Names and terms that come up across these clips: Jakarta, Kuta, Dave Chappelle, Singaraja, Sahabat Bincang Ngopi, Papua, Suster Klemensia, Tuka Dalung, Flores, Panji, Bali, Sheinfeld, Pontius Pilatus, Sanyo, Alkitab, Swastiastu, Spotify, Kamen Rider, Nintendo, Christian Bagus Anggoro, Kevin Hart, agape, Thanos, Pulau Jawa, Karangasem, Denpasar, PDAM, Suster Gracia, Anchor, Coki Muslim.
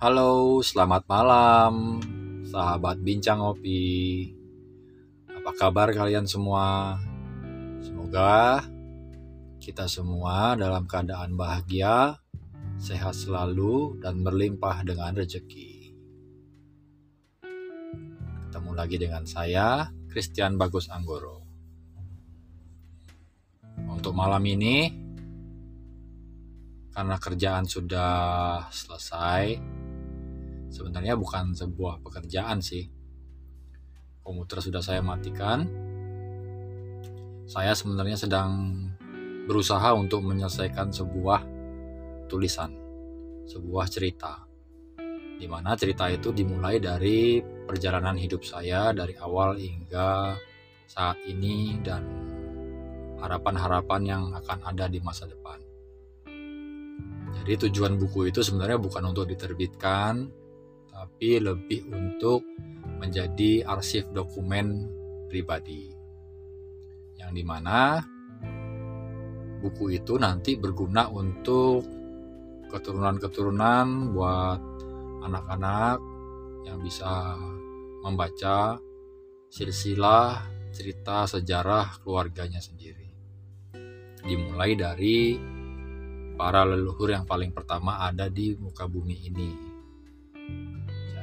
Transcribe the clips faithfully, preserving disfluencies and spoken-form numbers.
Halo, selamat malam, sahabat bincang ngopi. Apa kabar kalian semua? Semoga kita semua dalam keadaan bahagia, sehat selalu, dan berlimpah dengan rezeki. Ketemu lagi dengan saya, Christian Bagus Anggoro. Untuk malam ini, karena kerjaan sudah selesai, sebenarnya bukan sebuah pekerjaan sih. Komputer sudah saya matikan. Saya sebenarnya sedang berusaha untuk menyelesaikan sebuah tulisan, sebuah cerita, di mana cerita itu dimulai dari perjalanan hidup saya dari awal hingga saat ini dan harapan-harapan yang akan ada di masa depan. Jadi tujuan buku itu sebenarnya bukan untuk diterbitkan, tapi lebih untuk menjadi arsip dokumen pribadi, yang dimana buku itu nanti berguna untuk keturunan-keturunan buat anak-anak yang bisa membaca silsilah cerita sejarah keluarganya sendiri, dimulai dari para leluhur yang paling pertama ada di muka bumi ini.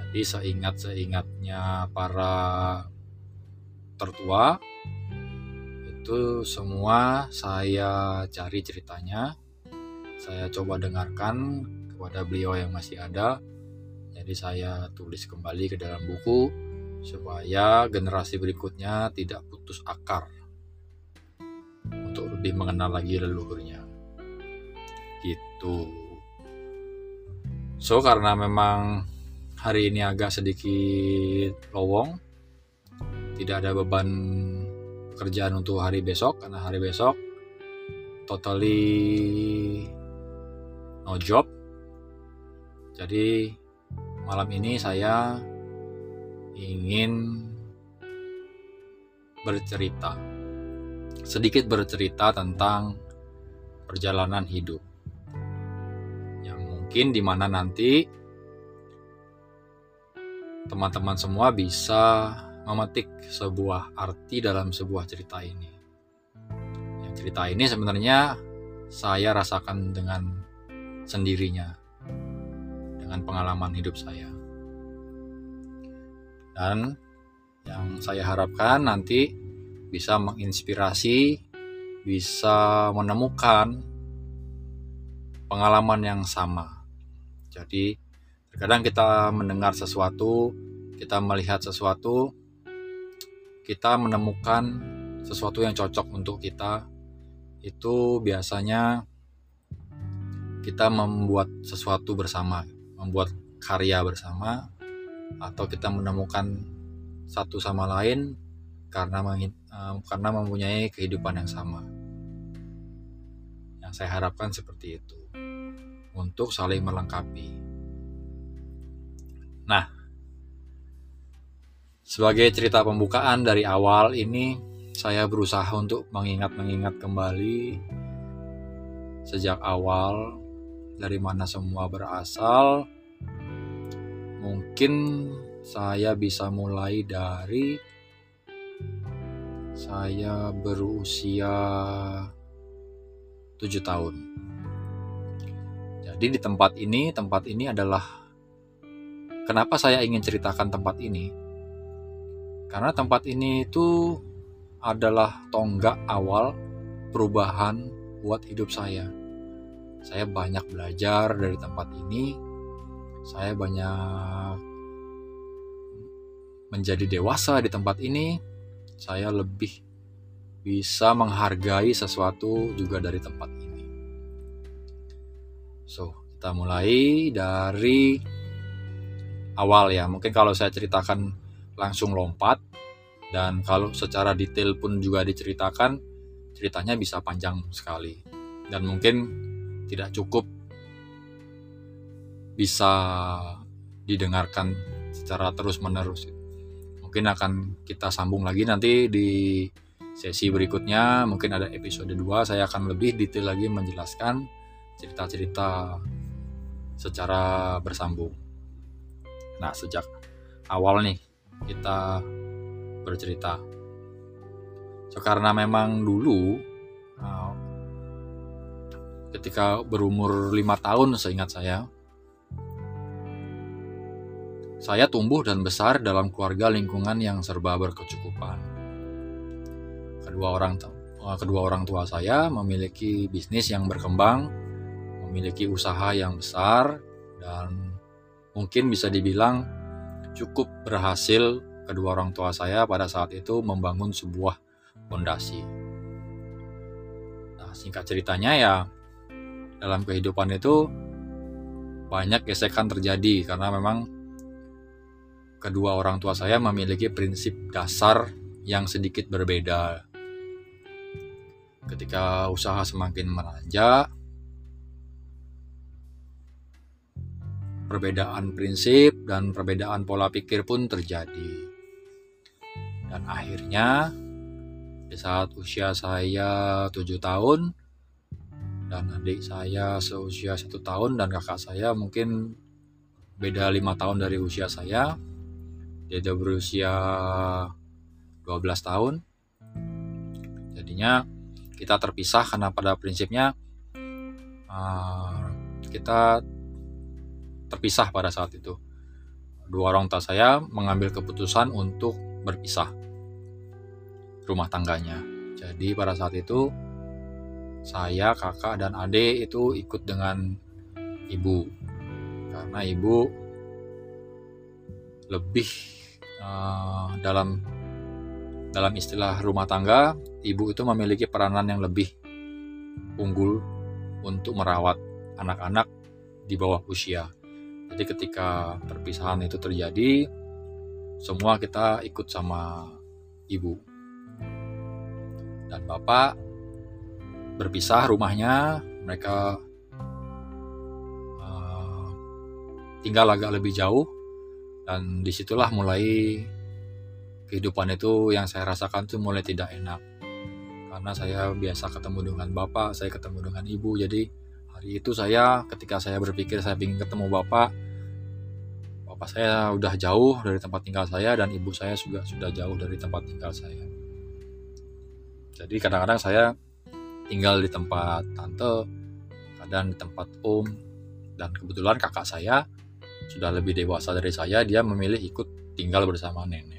Jadi seingat-seingatnya para tertua itu semua saya cari ceritanya, saya coba dengarkan kepada beliau yang masih ada. Jadi saya tulis kembali ke dalam buku supaya generasi berikutnya tidak putus akar untuk lebih mengenal lagi leluhurnya. Gitu. So karena memang hari ini agak sedikit lowong, tidak ada beban kerjaan untuk hari besok, karena hari besok totally no job. Jadi malam ini saya ingin bercerita, sedikit bercerita tentang perjalanan hidup, yang mungkin dimana nanti teman-teman semua bisa memetik sebuah arti dalam sebuah cerita ini. Yang cerita ini sebenarnya saya rasakan dengan sendirinya, dengan pengalaman hidup saya. Dan yang saya harapkan nanti bisa menginspirasi, bisa menemukan pengalaman yang sama. Jadi kadang kita mendengar sesuatu, kita melihat sesuatu, kita menemukan sesuatu yang cocok untuk kita, itu biasanya kita membuat sesuatu bersama, membuat karya bersama, atau kita menemukan satu sama lain karena karena mempunyai kehidupan yang sama. Yang saya harapkan seperti itu, untuk saling melengkapi. Nah, sebagai cerita pembukaan dari awal ini, saya berusaha untuk mengingat-mengingat kembali sejak awal, dari mana semua berasal. Mungkin saya bisa mulai dari saya berusia tujuh tahun. Jadi di tempat ini, tempat ini adalah, kenapa saya ingin ceritakan tempat ini? Karena tempat ini itu adalah tonggak awal perubahan buat hidup saya. Saya banyak belajar dari tempat ini. Saya banyak menjadi dewasa di tempat ini. Saya lebih bisa menghargai sesuatu juga dari tempat ini. So, kita mulai dari awal ya. Mungkin kalau saya ceritakan langsung lompat, dan kalau secara detail pun juga diceritakan, ceritanya bisa panjang sekali, dan mungkin tidak cukup bisa didengarkan secara terus-menerus. Mungkin akan kita sambung lagi nanti di sesi berikutnya. Mungkin ada episode dua, saya akan lebih detail lagi menjelaskan cerita-cerita secara bersambung. Nah, sejak awal nih kita bercerita. So, karena memang dulu uh, ketika berumur lima tahun seingat saya, saya tumbuh dan besar dalam keluarga lingkungan yang serba berkecukupan. Kedua orang kedua orang tua saya memiliki bisnis yang berkembang, memiliki usaha yang besar, dan mungkin bisa dibilang cukup berhasil kedua orang tua saya pada saat itu membangun sebuah fondasi. Nah, singkat ceritanya ya, dalam kehidupan itu banyak gesekan terjadi karena memang kedua orang tua saya memiliki prinsip dasar yang sedikit berbeda. Ketika usaha semakin meranjak, perbedaan prinsip dan perbedaan pola pikir pun terjadi. Dan akhirnya, di saat usia saya tujuh tahun, dan adik saya seusia satu tahun, dan kakak saya mungkin beda lima tahun dari usia saya, dia berusia dua belas tahun. Jadinya kita terpisah karena pada prinsipnya uh, kita terpisah pada saat itu. Dua orang tua saya mengambil keputusan untuk berpisah rumah tangganya. Jadi pada saat itu saya, kakak, dan adik itu ikut dengan ibu. Karena ibu lebih uh, dalam dalam istilah rumah tangga, ibu itu memiliki peranan yang lebih unggul untuk merawat anak-anak di bawah usia. Jadi ketika perpisahan itu terjadi, semua kita ikut sama ibu. Dan bapak berpisah rumahnya, mereka uh, tinggal agak lebih jauh. Dan disitulah mulai kehidupan itu yang saya rasakan tuh mulai tidak enak. Karena saya biasa ketemu dengan bapak, saya ketemu dengan ibu. Jadi hari itu saya ketika saya berpikir saya ingin ketemu bapak, bapak saya udah jauh dari tempat tinggal saya dan ibu saya juga sudah jauh dari tempat tinggal saya. Jadi kadang-kadang saya tinggal di tempat tante, kadang di tempat om, dan kebetulan kakak saya sudah lebih dewasa dari saya, dia memilih ikut tinggal bersama nenek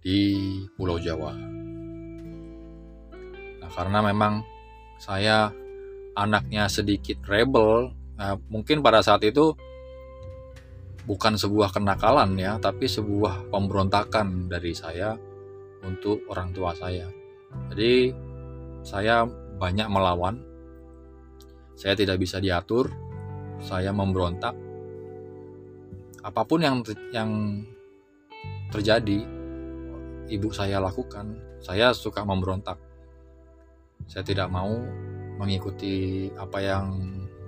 di Pulau Jawa. Nah, karena memang saya anaknya sedikit rebel, nah, mungkin pada saat itu bukan sebuah kenakalan ya, tapi sebuah pemberontakan dari saya untuk orang tua saya. Jadi saya banyak melawan, saya tidak bisa diatur, saya memberontak. Apapun yang yang terjadi, ibu saya lakukan, saya suka memberontak. Saya tidak mau mengikuti apa yang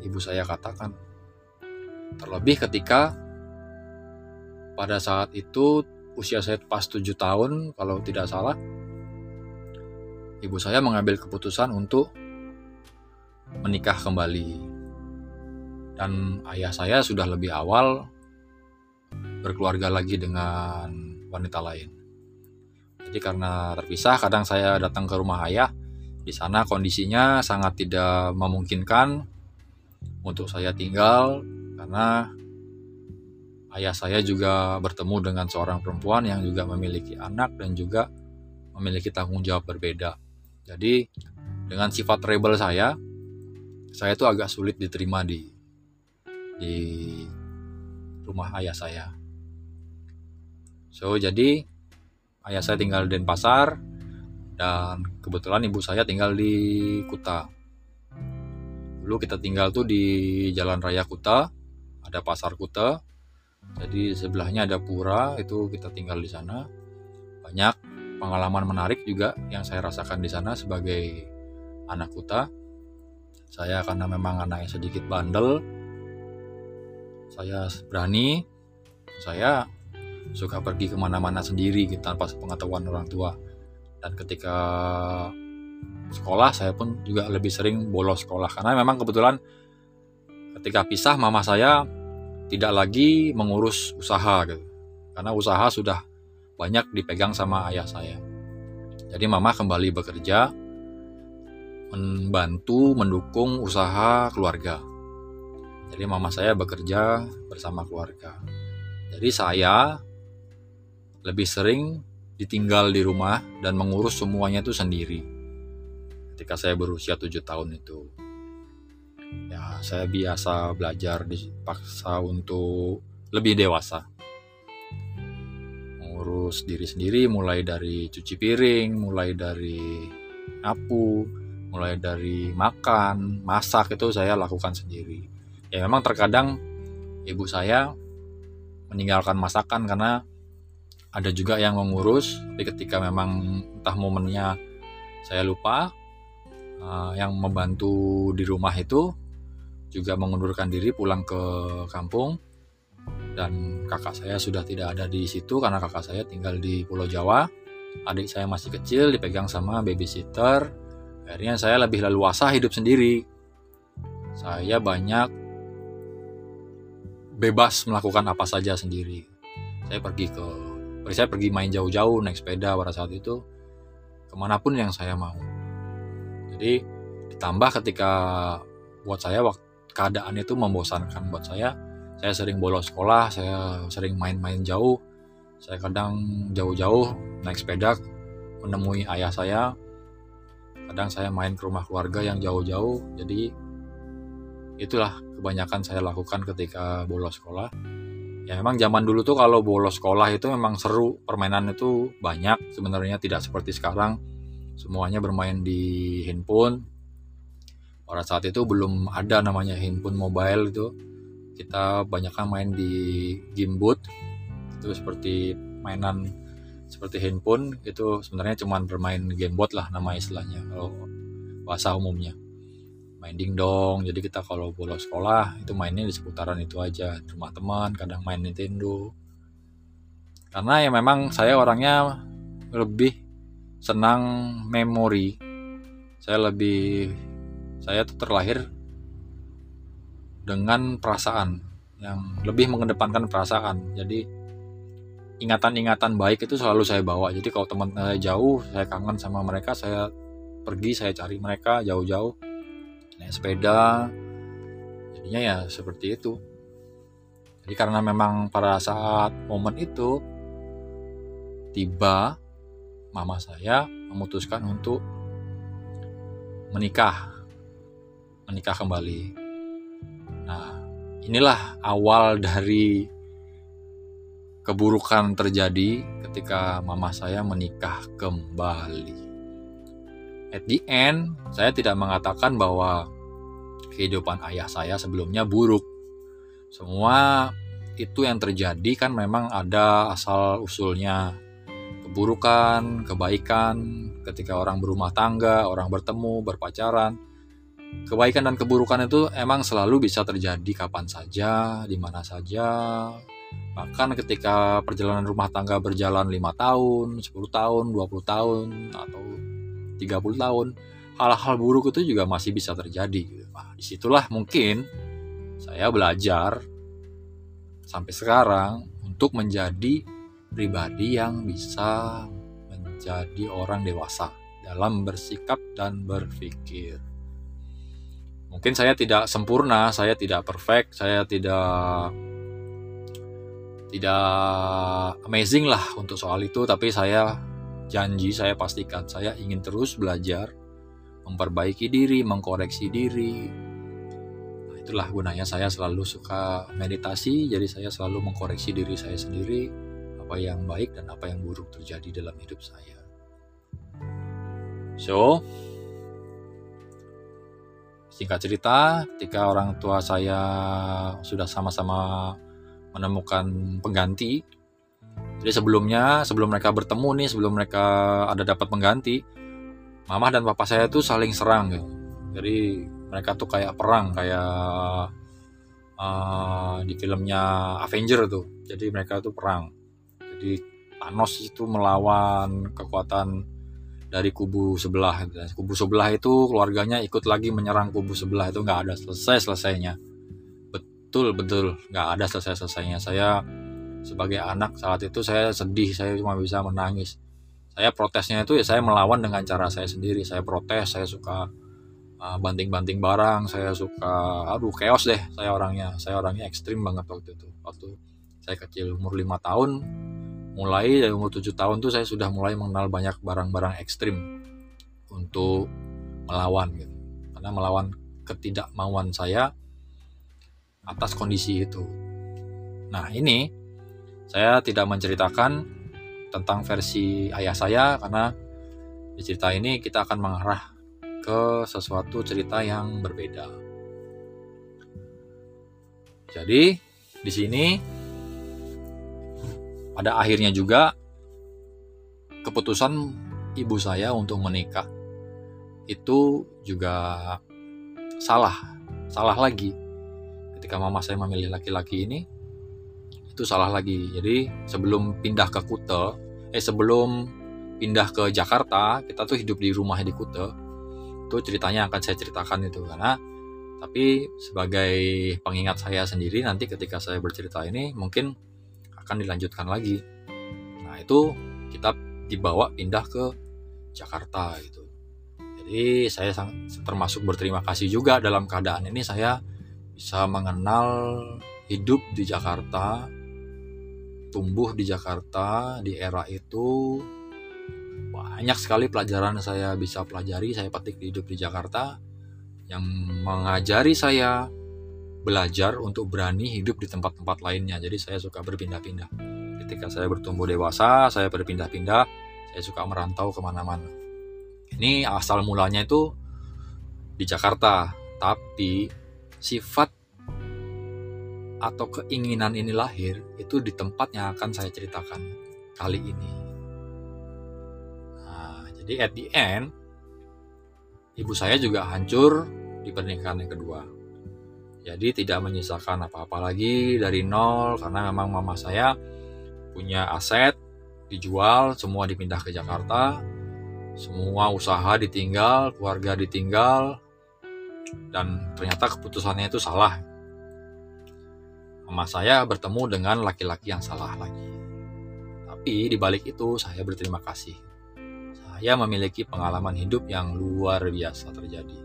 ibu saya katakan. Terlebih ketika pada saat itu usia saya pas tujuh tahun, kalau tidak salah, ibu saya mengambil keputusan untuk menikah kembali. Dan ayah saya sudah lebih awal berkeluarga lagi dengan wanita lain. Jadi karena terpisah, kadang saya datang ke rumah ayah. Di sana kondisinya sangat tidak memungkinkan untuk saya tinggal karena ayah saya juga bertemu dengan seorang perempuan yang juga memiliki anak dan juga memiliki tanggung jawab berbeda. Jadi dengan sifat rebel saya, saya itu agak sulit diterima di di rumah ayah saya. So, jadi ayah saya tinggal di Denpasar dan kebetulan ibu saya tinggal di Kuta. Dulu kita tinggal tuh di Jalan Raya Kuta, ada pasar Kuta. Jadi sebelahnya ada pura, itu kita tinggal di sana. Banyak pengalaman menarik juga yang saya rasakan di sana sebagai anak Kuta. Saya karena memang anaknya sedikit bandel, saya berani, saya suka pergi kemana-mana sendiri gitu, tanpa sepengetahuan orang tua. Dan ketika sekolah, saya pun juga lebih sering bolos sekolah. Karena memang kebetulan ketika pisah, mama saya tidak lagi mengurus usaha gitu. Karena usaha sudah banyak dipegang sama ayah saya. Jadi mama kembali bekerja, membantu, mendukung usaha keluarga. Jadi mama saya bekerja bersama keluarga. Jadi saya lebih sering ditinggal di rumah dan mengurus semuanya itu sendiri. Ketika saya berusia tujuh tahun itu, ya saya biasa belajar dipaksa untuk lebih dewasa. Mengurus diri sendiri mulai dari cuci piring, mulai dari nyapu, mulai dari makan, masak itu saya lakukan sendiri. Ya memang terkadang ibu saya meninggalkan masakan karena ada juga yang mengurus, tapi ketika memang entah momennya saya lupa, uh, yang membantu di rumah itu juga mengundurkan diri pulang ke kampung, dan kakak saya sudah tidak ada di situ karena kakak saya tinggal di Pulau Jawa, adik saya masih kecil dipegang sama babysitter, akhirnya saya lebih leluasa hidup sendiri, saya banyak bebas melakukan apa saja sendiri, saya pergi ke Saya pergi main jauh-jauh, naik sepeda pada saat itu, kemanapun yang saya mau. Jadi ditambah ketika buat saya waktu, keadaan itu membosankan buat saya. Saya sering bolos sekolah, saya sering main-main jauh. Saya kadang jauh-jauh naik sepeda menemui ayah saya. Kadang saya main ke rumah keluarga yang jauh-jauh. Jadi itulah kebanyakan saya lakukan ketika bolos sekolah. Ya memang zaman dulu tuh kalau bolos sekolah itu memang seru, permainan itu banyak sebenarnya, tidak seperti sekarang semuanya bermain di handphone. Pada saat itu belum ada namanya handphone mobile itu, kita banyakkan main di game booth itu, seperti mainan seperti handphone itu sebenarnya cuma bermain game booth lah nama istilahnya kalau bahasa umumnya. Main dingdong, jadi kita kalau bolos sekolah itu mainnya di seputaran itu aja, rumah teman, kadang main Nintendo. Karena ya memang saya orangnya lebih senang memori. Saya lebih, saya tuh terlahir dengan perasaan, yang lebih mengedepankan perasaan. Jadi ingatan-ingatan baik itu selalu saya bawa. Jadi kalau teman saya jauh, saya kangen sama mereka, saya pergi, saya cari mereka jauh-jauh. Naik sepeda, jadinya ya seperti itu. Jadi karena memang pada saat momen itu tiba, mama saya memutuskan untuk menikah, menikah kembali. Nah, inilah awal dari keburukan terjadi ketika mama saya menikah kembali. At the end, saya tidak mengatakan bahwa kehidupan ayah saya sebelumnya buruk. Semua itu yang terjadi kan memang ada asal-usulnya. Keburukan, kebaikan, ketika orang berumah tangga, orang bertemu, berpacaran. Kebaikan dan keburukan itu emang selalu bisa terjadi kapan saja, di mana saja. Bahkan ketika perjalanan rumah tangga berjalan lima tahun, sepuluh tahun, dua puluh tahun, atau tiga puluh tahun, hal-hal buruk itu juga masih bisa terjadi. Nah, disitulah mungkin saya belajar sampai sekarang untuk menjadi pribadi yang bisa menjadi orang dewasa dalam bersikap dan berpikir. Mungkin saya tidak sempurna, saya tidak perfect, saya tidak tidak amazing lah untuk soal itu, tapi saya janji, saya pastikan saya ingin terus belajar, memperbaiki diri, mengkoreksi diri. Nah, itulah gunanya saya selalu suka meditasi, jadi saya selalu mengkoreksi diri saya sendiri, apa yang baik dan apa yang buruk terjadi dalam hidup saya. So, singkat cerita, ketika orang tua saya sudah sama-sama menemukan pengganti. Jadi sebelumnya, sebelum mereka bertemu nih, sebelum mereka ada dapat pengganti, mama dan papa saya tuh saling serang gitu. Jadi mereka tuh kayak perang, kayak uh, di filmnya Avenger tuh. Jadi mereka tuh perang. Jadi Thanos itu melawan kekuatan dari kubu sebelah. Kubu sebelah itu keluarganya ikut lagi menyerang kubu sebelah, itu nggak ada selesai-selesainya. Betul, betul. Nggak ada selesai-selesainya. Saya sebagai anak saat itu saya sedih, saya cuma bisa menangis. Saya protesnya itu ya saya melawan dengan cara saya sendiri. Saya protes, saya suka uh, banting-banting barang, saya suka, aduh chaos deh saya orangnya. Saya orangnya ekstrim banget waktu itu. Waktu saya kecil, umur lima tahun, mulai dari umur tujuh tahun tuh saya sudah mulai mengenal banyak barang-barang ekstrim untuk melawan gitu. Karena melawan ketidakmauan saya atas kondisi itu. Nah, ini saya tidak menceritakan tentang versi ayah saya karena di cerita ini kita akan mengarah ke sesuatu cerita yang berbeda. Jadi di sini pada akhirnya juga keputusan ibu saya untuk menikah itu juga salah, salah lagi. Ketika mama saya memilih laki-laki ini, itu salah lagi. Jadi sebelum pindah ke Kuta, eh sebelum pindah ke Jakarta, kita tuh hidup di rumah di Kuta. Itu ceritanya akan saya ceritakan itu karena, tapi sebagai pengingat saya sendiri nanti ketika saya bercerita ini mungkin akan dilanjutkan lagi. Nah itu kita dibawa pindah ke Jakarta gitu. Jadi saya termasuk berterima kasih juga dalam keadaan ini saya bisa mengenal hidup di Jakarta, tumbuh di Jakarta di era itu. Banyak sekali pelajaran saya bisa pelajari, saya petik di hidup di Jakarta yang mengajari saya belajar untuk berani hidup di tempat-tempat lainnya. Jadi saya suka berpindah-pindah. Ketika saya bertumbuh dewasa, saya berpindah-pindah, saya suka merantau kemana-mana. Ini asal mulanya itu di Jakarta, tapi sifat atau keinginan ini lahir itu di tempat yang akan saya ceritakan kali ini. Nah, jadi at the end, ibu saya juga hancur di pernikahan yang kedua. Jadi tidak menyisakan apa-apa lagi dari nol karena memang mama saya punya aset dijual, semua dipindah ke Jakarta, semua usaha ditinggal, keluarga ditinggal. Dan ternyata keputusannya itu salah. Mama saya bertemu dengan laki-laki yang salah lagi. Tapi di balik itu saya berterima kasih. Saya memiliki pengalaman hidup yang luar biasa terjadi.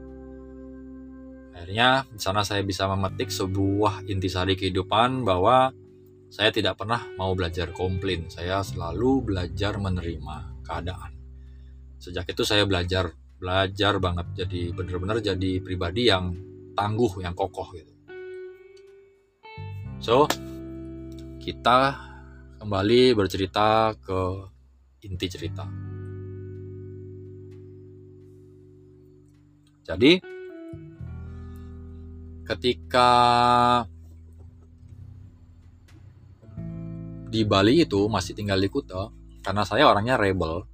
Akhirnya di sana saya bisa memetik sebuah intisari kehidupan bahwa saya tidak pernah mau belajar komplain. Saya selalu belajar menerima keadaan. Sejak itu saya belajar belajar banget, jadi benar-benar jadi pribadi yang tangguh, yang kokoh gitu. So, kita kembali bercerita ke inti cerita. Jadi, ketika di Bali itu masih tinggal di Kuta, karena saya orangnya rebel.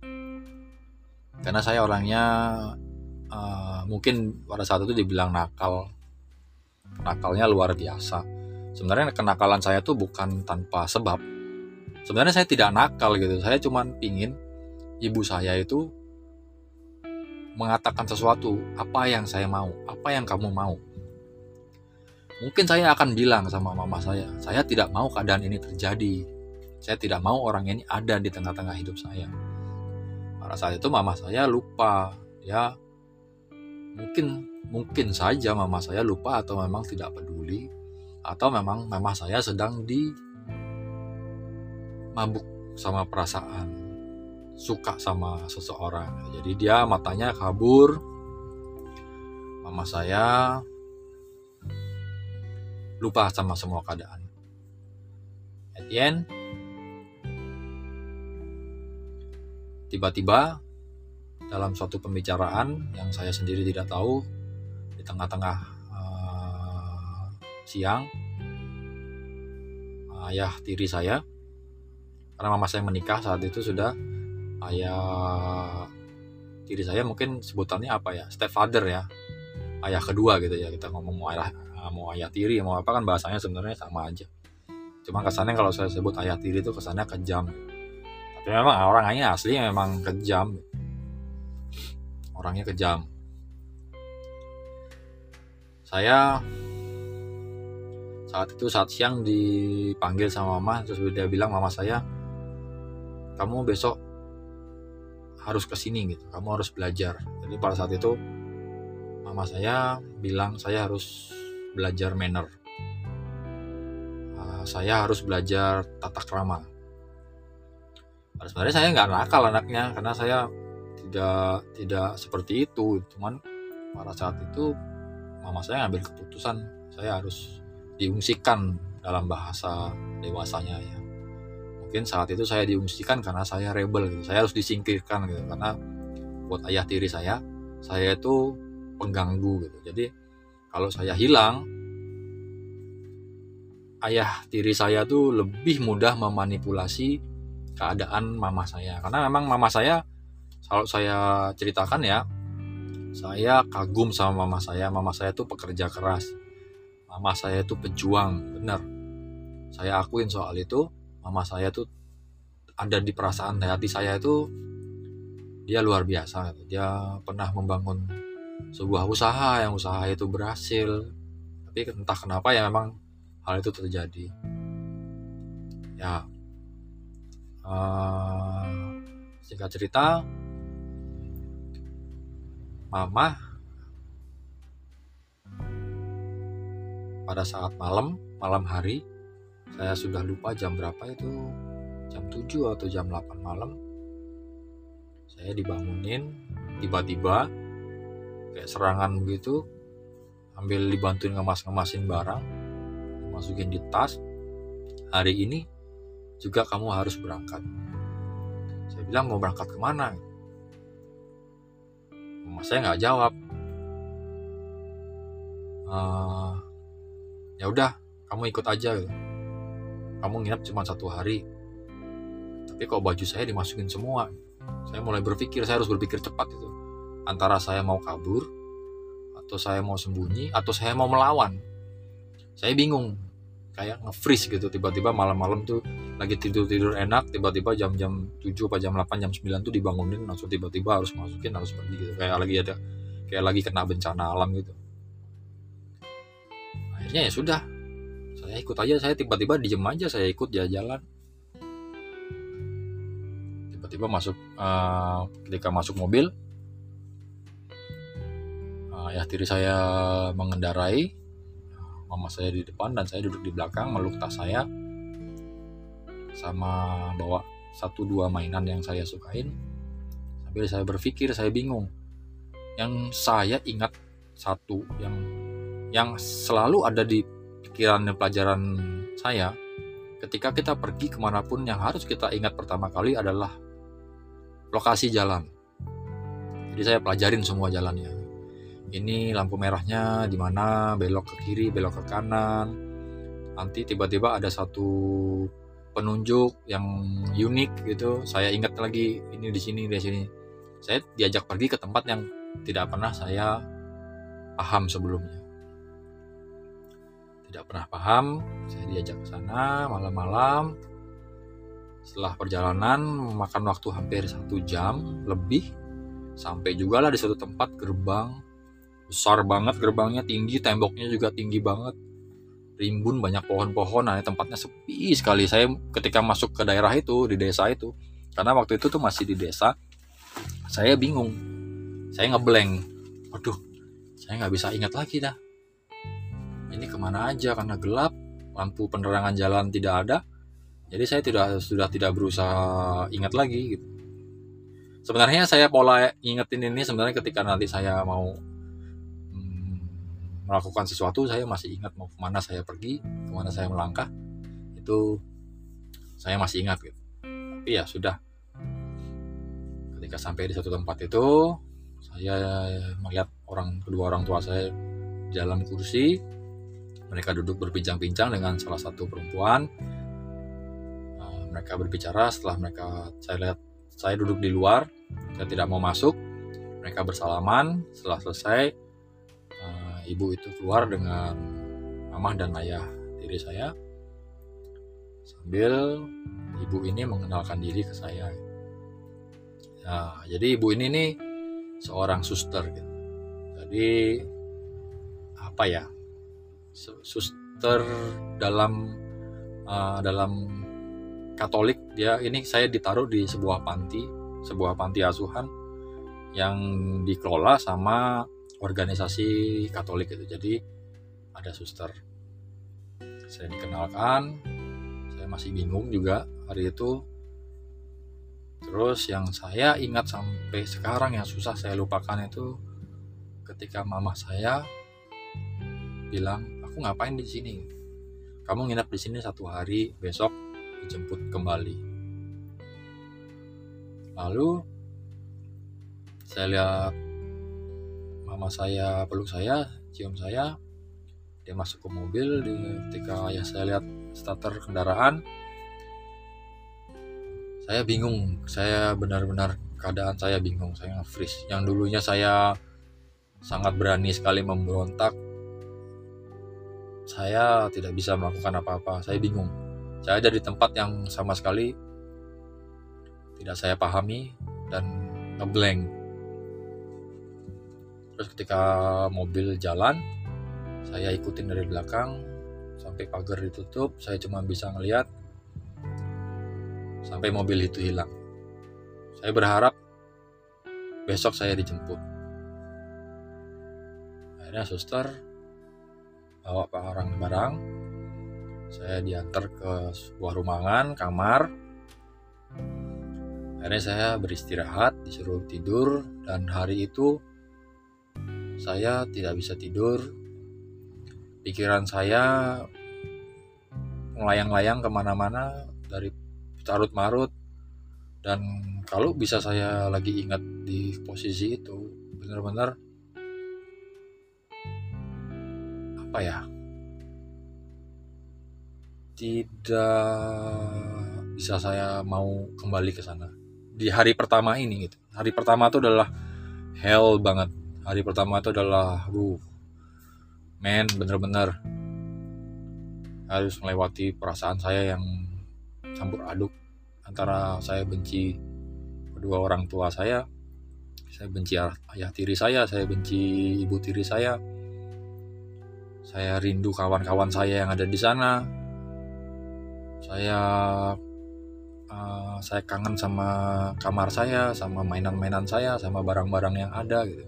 Karena saya orangnya uh, mungkin pada saat itu dibilang nakal. Nakalnya luar biasa. Sebenarnya kenakalan saya tuh bukan tanpa sebab. Sebenarnya saya tidak nakal gitu. Saya cuma pingin ibu saya itu mengatakan sesuatu. Apa yang saya mau? Apa yang kamu mau? Mungkin saya akan bilang sama mama saya. Saya tidak mau keadaan ini terjadi. Saya tidak mau orang ini ada di tengah-tengah hidup saya. Pada saat itu mama saya lupa, ya mungkin mungkin saja mama saya lupa atau memang tidak peduli atau memang mama saya sedang di mabuk sama perasaan, suka sama seseorang. Jadi dia matanya kabur. Mama saya lupa sama semua keadaan. At the end, tiba-tiba dalam suatu pembicaraan yang saya sendiri tidak tahu di tengah-tengah uh, siang ayah tiri saya, karena mama saya menikah saat itu sudah ayah tiri saya, mungkin sebutannya apa ya, stepfather ya, ayah kedua gitu ya, kita ngomong mau ayah mau ayah tiri mau apa kan bahasanya sebenarnya sama aja, cuma kesannya kalau saya sebut ayah tiri itu kesannya kejam. Ya, memang orangnya asli memang kejam. Orangnya kejam. Saya Saat itu saat siang dipanggil sama mama, terus dia bilang, mama saya, kamu besok harus kesini gitu, kamu harus belajar. Jadi pada saat itu mama saya bilang saya harus belajar manner, uh, saya harus belajar tata krama. Nah, sebenarnya saya nggak nakal anaknya, karena saya tidak tidak seperti itu. Cuman pada saat itu mama saya ngambil keputusan saya harus diungsikan dalam bahasa dewasanya ya. Mungkin saat itu saya diungsikan karena saya rebel gitu. Saya harus disingkirkan gitu, karena buat ayah tiri saya, saya itu pengganggu gitu. Jadi kalau saya hilang, ayah tiri saya tuh lebih mudah memanipulasi keadaan mama saya. Karena memang mama saya, kalau saya ceritakan ya, saya kagum sama mama saya. Mama saya tuh pekerja keras. Mama saya itu pejuang, benar. Saya akuin soal itu, mama saya tuh ada di perasaan hati saya itu, dia luar biasa. Dia pernah membangun sebuah usaha yang usaha itu berhasil. Tapi entah kenapa ya memang hal itu terjadi. Ya, uh, singkat cerita, mama pada saat malam, malam hari, saya sudah lupa jam berapa itu, jam tujuh atau jam delapan malam, saya dibangunin, tiba-tiba, kayak serangan begitu, ambil dibantuin ngemas-ngemasin barang, masukin di tas, hari ini juga kamu harus berangkat. Saya bilang, mau berangkat kemana? Mama saya nggak jawab. Uh, Ya udah, kamu ikut aja gitu. Kamu nginep cuma satu hari. Tapi kok baju saya dimasukin semua. Saya mulai berpikir, saya harus berpikir cepat gitu. Antara saya mau kabur, atau saya mau sembunyi, atau saya mau melawan. Saya bingung. Kayak nge-freeze gitu, tiba-tiba malam-malam tuh lagi tidur-tidur enak, tiba-tiba jam-jam tujuh atau jam delapan, jam sembilan tuh dibangunin, langsung tiba-tiba harus masukin, harus pergi gitu. Kayak lagi ada kayak lagi kena bencana alam gitu. Akhirnya ya sudah, saya ikut aja, saya tiba-tiba diem aja, saya ikut jalan-jalan. Tiba-tiba masuk, uh, ketika masuk mobil, uh, ayah tiri saya mengendarai, mama saya di depan dan saya duduk di belakang, meluk tas saya, sama bawa satu dua mainan yang saya sukain. Sambil saya berpikir, saya bingung. Yang saya ingat satu, yang yang selalu ada di pikiran dan pelajaran saya, ketika kita pergi kemanapun yang harus kita ingat pertama kali adalah lokasi jalan. Jadi saya pelajarin semua jalannya. Ini lampu merahnya di mana, belok ke kiri, belok ke kanan. Nanti tiba-tiba ada satu penunjuk yang unik gitu. Saya ingat lagi, ini di sini, di sini. Saya diajak pergi ke tempat yang tidak pernah saya paham sebelumnya. Tidak pernah paham, saya diajak ke sana malam-malam. Setelah perjalanan memakan waktu hampir satu jam lebih, sampai juga lah di suatu tempat gerbang besar banget, gerbangnya tinggi, temboknya juga tinggi banget, rimbun banyak pohon-pohon. Nah, tempatnya sepi sekali. Saya ketika masuk ke daerah itu, di desa itu, karena waktu itu tuh masih di desa, saya bingung, saya ngeblank. Aduh, saya nggak bisa ingat lagi dah. Ini kemana aja, karena gelap, lampu penerangan jalan tidak ada, jadi saya tidak sudah tidak berusaha ingat lagi gitu. Sebenarnya saya pola ingetin ini sebenarnya ketika nanti saya mau hmm, melakukan sesuatu, saya masih ingat mau kemana saya pergi, kemana saya melangkah, itu saya masih ingat gitu. Tapi ya sudah, ketika sampai di satu tempat itu, saya melihat orang kedua orang tua saya di dalam kursi. Mereka duduk berbincang-bincang dengan salah satu perempuan. Mereka berbicara setelah mereka, saya lihat, saya duduk di luar, saya tidak mau masuk. Mereka bersalaman. Setelah selesai, ibu itu keluar dengan mama dan ayah tiri saya. Sambil ibu ini mengenalkan diri ke saya. Nah, jadi ibu ini nih seorang suster gitu. Jadi apa ya? Sus, dokter dalam uh, dalam Katolik, dia ini saya ditaruh di sebuah panti, sebuah panti asuhan yang dikelola sama organisasi Katolik itu. Jadi ada suster. Saya dikenalkan, saya masih bingung juga hari itu. Terus yang saya ingat sampai sekarang yang susah saya lupakan itu ketika mama saya bilang, aku ngapain di sini? Kamu nginap di sini satu hari, besok dijemput kembali. Lalu saya lihat mama saya peluk saya, cium saya, dia masuk ke mobil. Di, ketika ya saya lihat starter kendaraan, saya bingung, saya benar-benar keadaan saya bingung, saya nge-freeze. Yang dulunya saya sangat berani sekali memberontak, saya tidak bisa melakukan apa-apa, saya bingung. Saya ada di tempat yang sama sekali tidak saya pahami dan ngeblank. Terus ketika mobil jalan, saya ikutin dari belakang sampai pagar ditutup, saya cuma bisa ngelihat sampai mobil itu hilang. Saya berharap besok saya dijemput. Akhirnya suster bawa barang-barang, saya diantar ke sebuah ruangan, kamar. Akhirnya saya beristirahat, disuruh tidur, dan hari itu saya tidak bisa tidur. Pikiran saya melayang-layang kemana-mana dari tarut-marut, dan kalau bisa saya lagi ingat di posisi itu benar-benar apa ya, tidak bisa saya mau kembali ke sana di hari pertama ini gitu. Hari pertama itu adalah hell banget, hari pertama itu adalah uh, men benar-benar harus melewati perasaan saya yang campur aduk antara saya benci kedua orang tua saya, saya benci ayah tiri saya, saya benci ibu tiri saya, saya rindu kawan-kawan saya yang ada di sana, saya uh, saya kangen sama kamar saya, sama mainan-mainan saya, sama barang-barang yang ada gitu.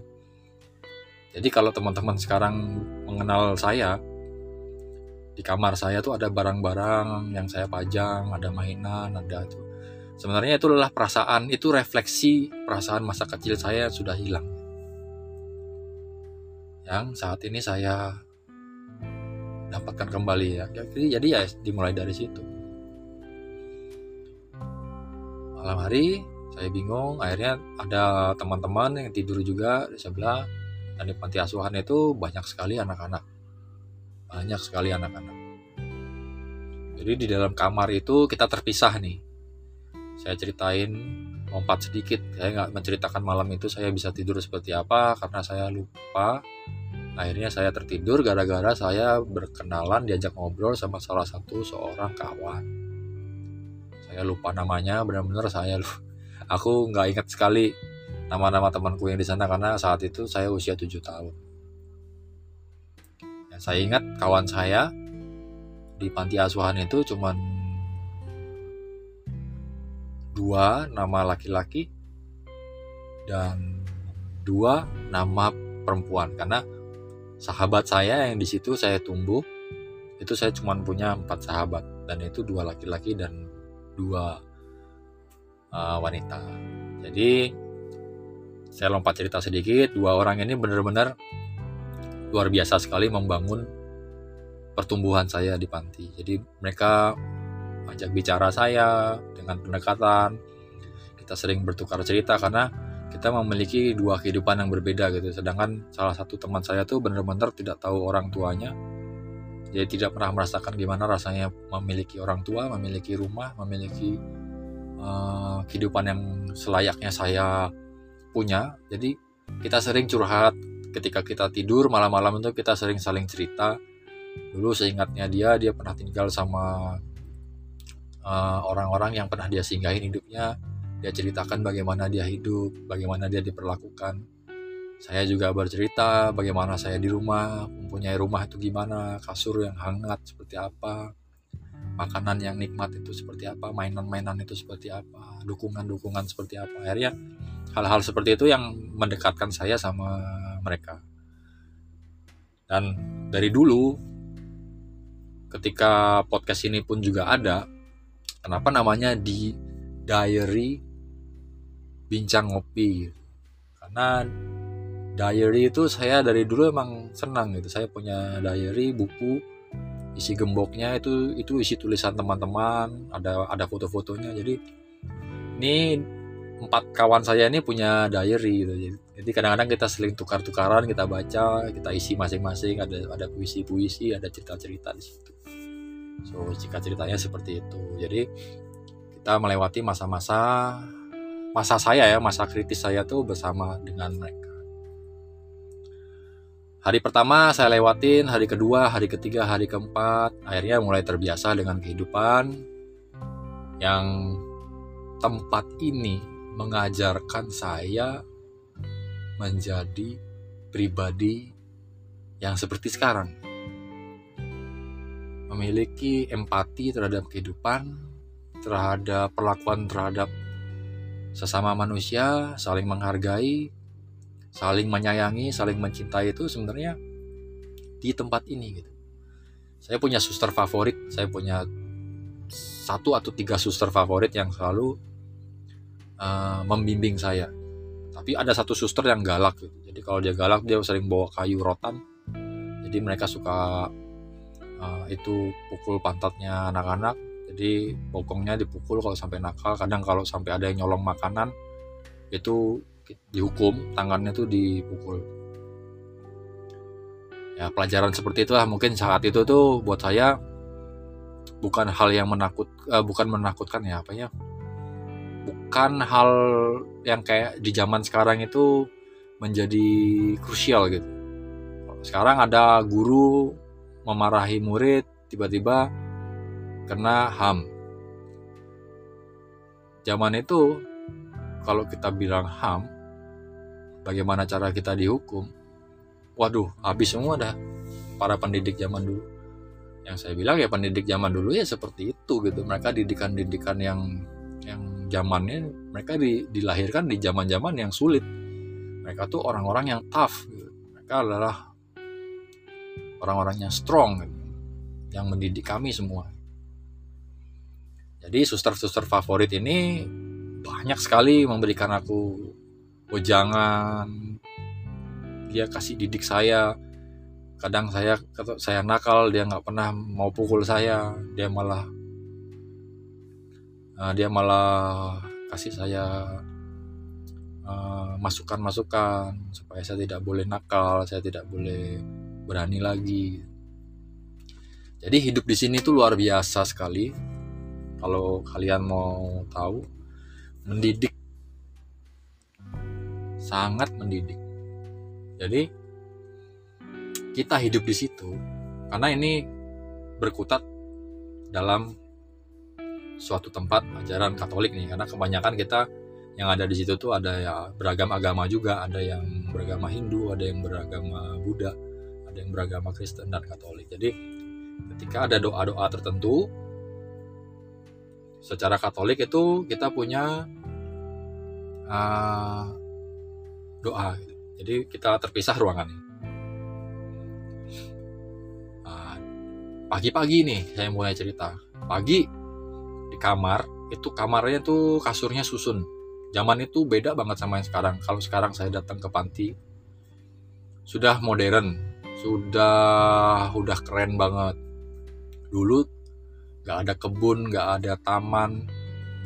Jadi kalau teman-teman sekarang mengenal saya, di kamar saya tuh ada barang-barang yang saya pajang, ada mainan, ada itu. Sebenarnya itu adalah perasaan, itu refleksi perasaan masa kecil saya yang sudah hilang. Yang saat ini saya dapatkan kembali ya. Jadi, jadi ya dimulai dari situ. Malam hari saya bingung, akhirnya ada teman-teman yang tidur juga di sebelah, dan di panti asuhan itu banyak sekali anak-anak. Banyak sekali anak-anak. Jadi di dalam kamar itu kita terpisah nih. Saya ceritain, lompat sedikit. Saya nggak menceritakan malam itu saya bisa tidur seperti apa karena saya lupa. Akhirnya saya tertidur gara-gara saya berkenalan, diajak ngobrol sama salah satu seorang kawan. Saya lupa namanya, benar-benar saya lupa. Aku nggak ingat sekali nama-nama temanku yang di sana karena saat itu saya usia tujuh tahun. Saya ingat kawan saya di panti asuhan itu cuman dua nama laki-laki dan dua nama perempuan, karena sahabat saya yang di situ saya tumbuh itu saya cuman punya empat sahabat, dan itu dua laki-laki dan dua uh, wanita. Jadi saya lompat cerita sedikit, dua orang ini benar-benar luar biasa sekali membangun pertumbuhan saya di panti. Jadi mereka ajak bicara saya dengan pendekatan. Kita sering bertukar cerita karena kita memiliki dua kehidupan yang berbeda gitu. Sedangkan salah satu teman saya tuh benar-benar tidak tahu orang tuanya. Jadi tidak pernah merasakan gimana rasanya memiliki orang tua, memiliki rumah, memiliki uh, kehidupan yang selayaknya saya punya. Jadi kita sering curhat. Ketika kita tidur malam-malam itu kita sering saling cerita. Dulu seingatnya dia, dia pernah tinggal sama uh, orang-orang yang pernah dia singgahin hidupnya. Dia ceritakan bagaimana dia hidup, bagaimana dia diperlakukan. Saya juga bercerita bagaimana saya di rumah, mempunyai rumah itu gimana, kasur yang hangat seperti apa, makanan yang nikmat itu seperti apa, mainan-mainan itu seperti apa, dukungan-dukungan seperti apa. Akhirnya hal-hal seperti itu yang mendekatkan saya sama mereka. Dan dari dulu, ketika podcast ini pun juga ada, kenapa namanya di Diary Bincang Ngopi? Karena diary itu saya dari dulu emang senang gitu. Saya punya diary, buku, isi gemboknya itu itu isi tulisan teman-teman, ada ada foto-fotonya. Jadi ini empat kawan saya ini punya diary gitu. Jadi kadang-kadang kita seling tukar-tukaran, kita baca, kita isi masing-masing, ada ada puisi-puisi, ada cerita-cerita di situ. So, cerita-ceritanya seperti itu. Jadi kita melewati masa-masa masa saya ya, masa kritis saya tuh bersama dengan mereka. Hari pertama saya lewatin, hari kedua, hari ketiga, hari keempat, akhirnya mulai terbiasa dengan kehidupan yang tempat ini mengajarkan saya menjadi pribadi yang seperti sekarang. Memiliki empati terhadap kehidupan, terhadap perlakuan terhadap sesama manusia, saling menghargai, saling menyayangi, saling mencintai itu sebenarnya di tempat ini gitu. Saya punya suster favorit, saya punya satu atau tiga suster favorit yang selalu uh, membimbing saya. Tapi ada satu suster yang galak gitu. Jadi kalau dia galak dia sering bawa kayu rotan. Jadi mereka suka uh, itu pukul pantatnya anak-anak. Jadi bokongnya dipukul kalau sampai nakal. Kadang kalau sampai ada yang nyolong makanan itu dihukum, tangannya tuh dipukul. Ya, pelajaran seperti itulah mungkin saat itu tuh buat saya bukan hal yang menakut, eh, bukan menakutkan ya, apa ya? Bukan hal yang kayak di zaman sekarang itu menjadi krusial gitu. Sekarang ada guru memarahi murid, tiba-tiba kena H A M. Zaman itu kalau kita bilang H A M, bagaimana cara kita dihukum? Waduh, habis semua dah para pendidik zaman dulu. Yang saya bilang ya pendidik zaman dulu ya seperti itu gitu. Mereka didikan-didikan yang yang zamannya mereka di, dilahirkan di zaman-zaman yang sulit. Mereka tuh orang-orang yang tough gitu. Mereka adalah orang-orang yang strong gitu, yang mendidik kami semua. Jadi suster-suster favorit ini banyak sekali memberikan aku wejangan. Dia kasih didik saya. Kadang saya saya nakal, dia nggak pernah mau pukul saya. Dia malah uh, dia malah kasih saya uh, masukan-masukan supaya saya tidak boleh nakal, saya tidak boleh berani lagi. Jadi hidup di sini tuh luar biasa sekali. Kalau kalian mau tahu, mendidik, sangat mendidik. Jadi kita hidup di situ karena ini berkutat dalam suatu tempat ajaran Katolik nih, karena kebanyakan kita yang ada di situ tuh ada ya beragam agama juga, ada yang beragama Hindu, ada yang beragama Buddha, ada yang beragama Kristen dan Katolik. Jadi ketika ada doa-doa tertentu secara Katolik itu kita punya uh, doa. Jadi kita terpisah ruangannya. Uh, pagi-pagi nih saya mulai cerita. Pagi di kamar itu kamarnya tuh kasurnya susun. Zaman itu beda banget sama yang sekarang. Kalau sekarang saya datang ke panti sudah modern, sudah udah keren banget. Dulu gak ada kebun, gak ada taman,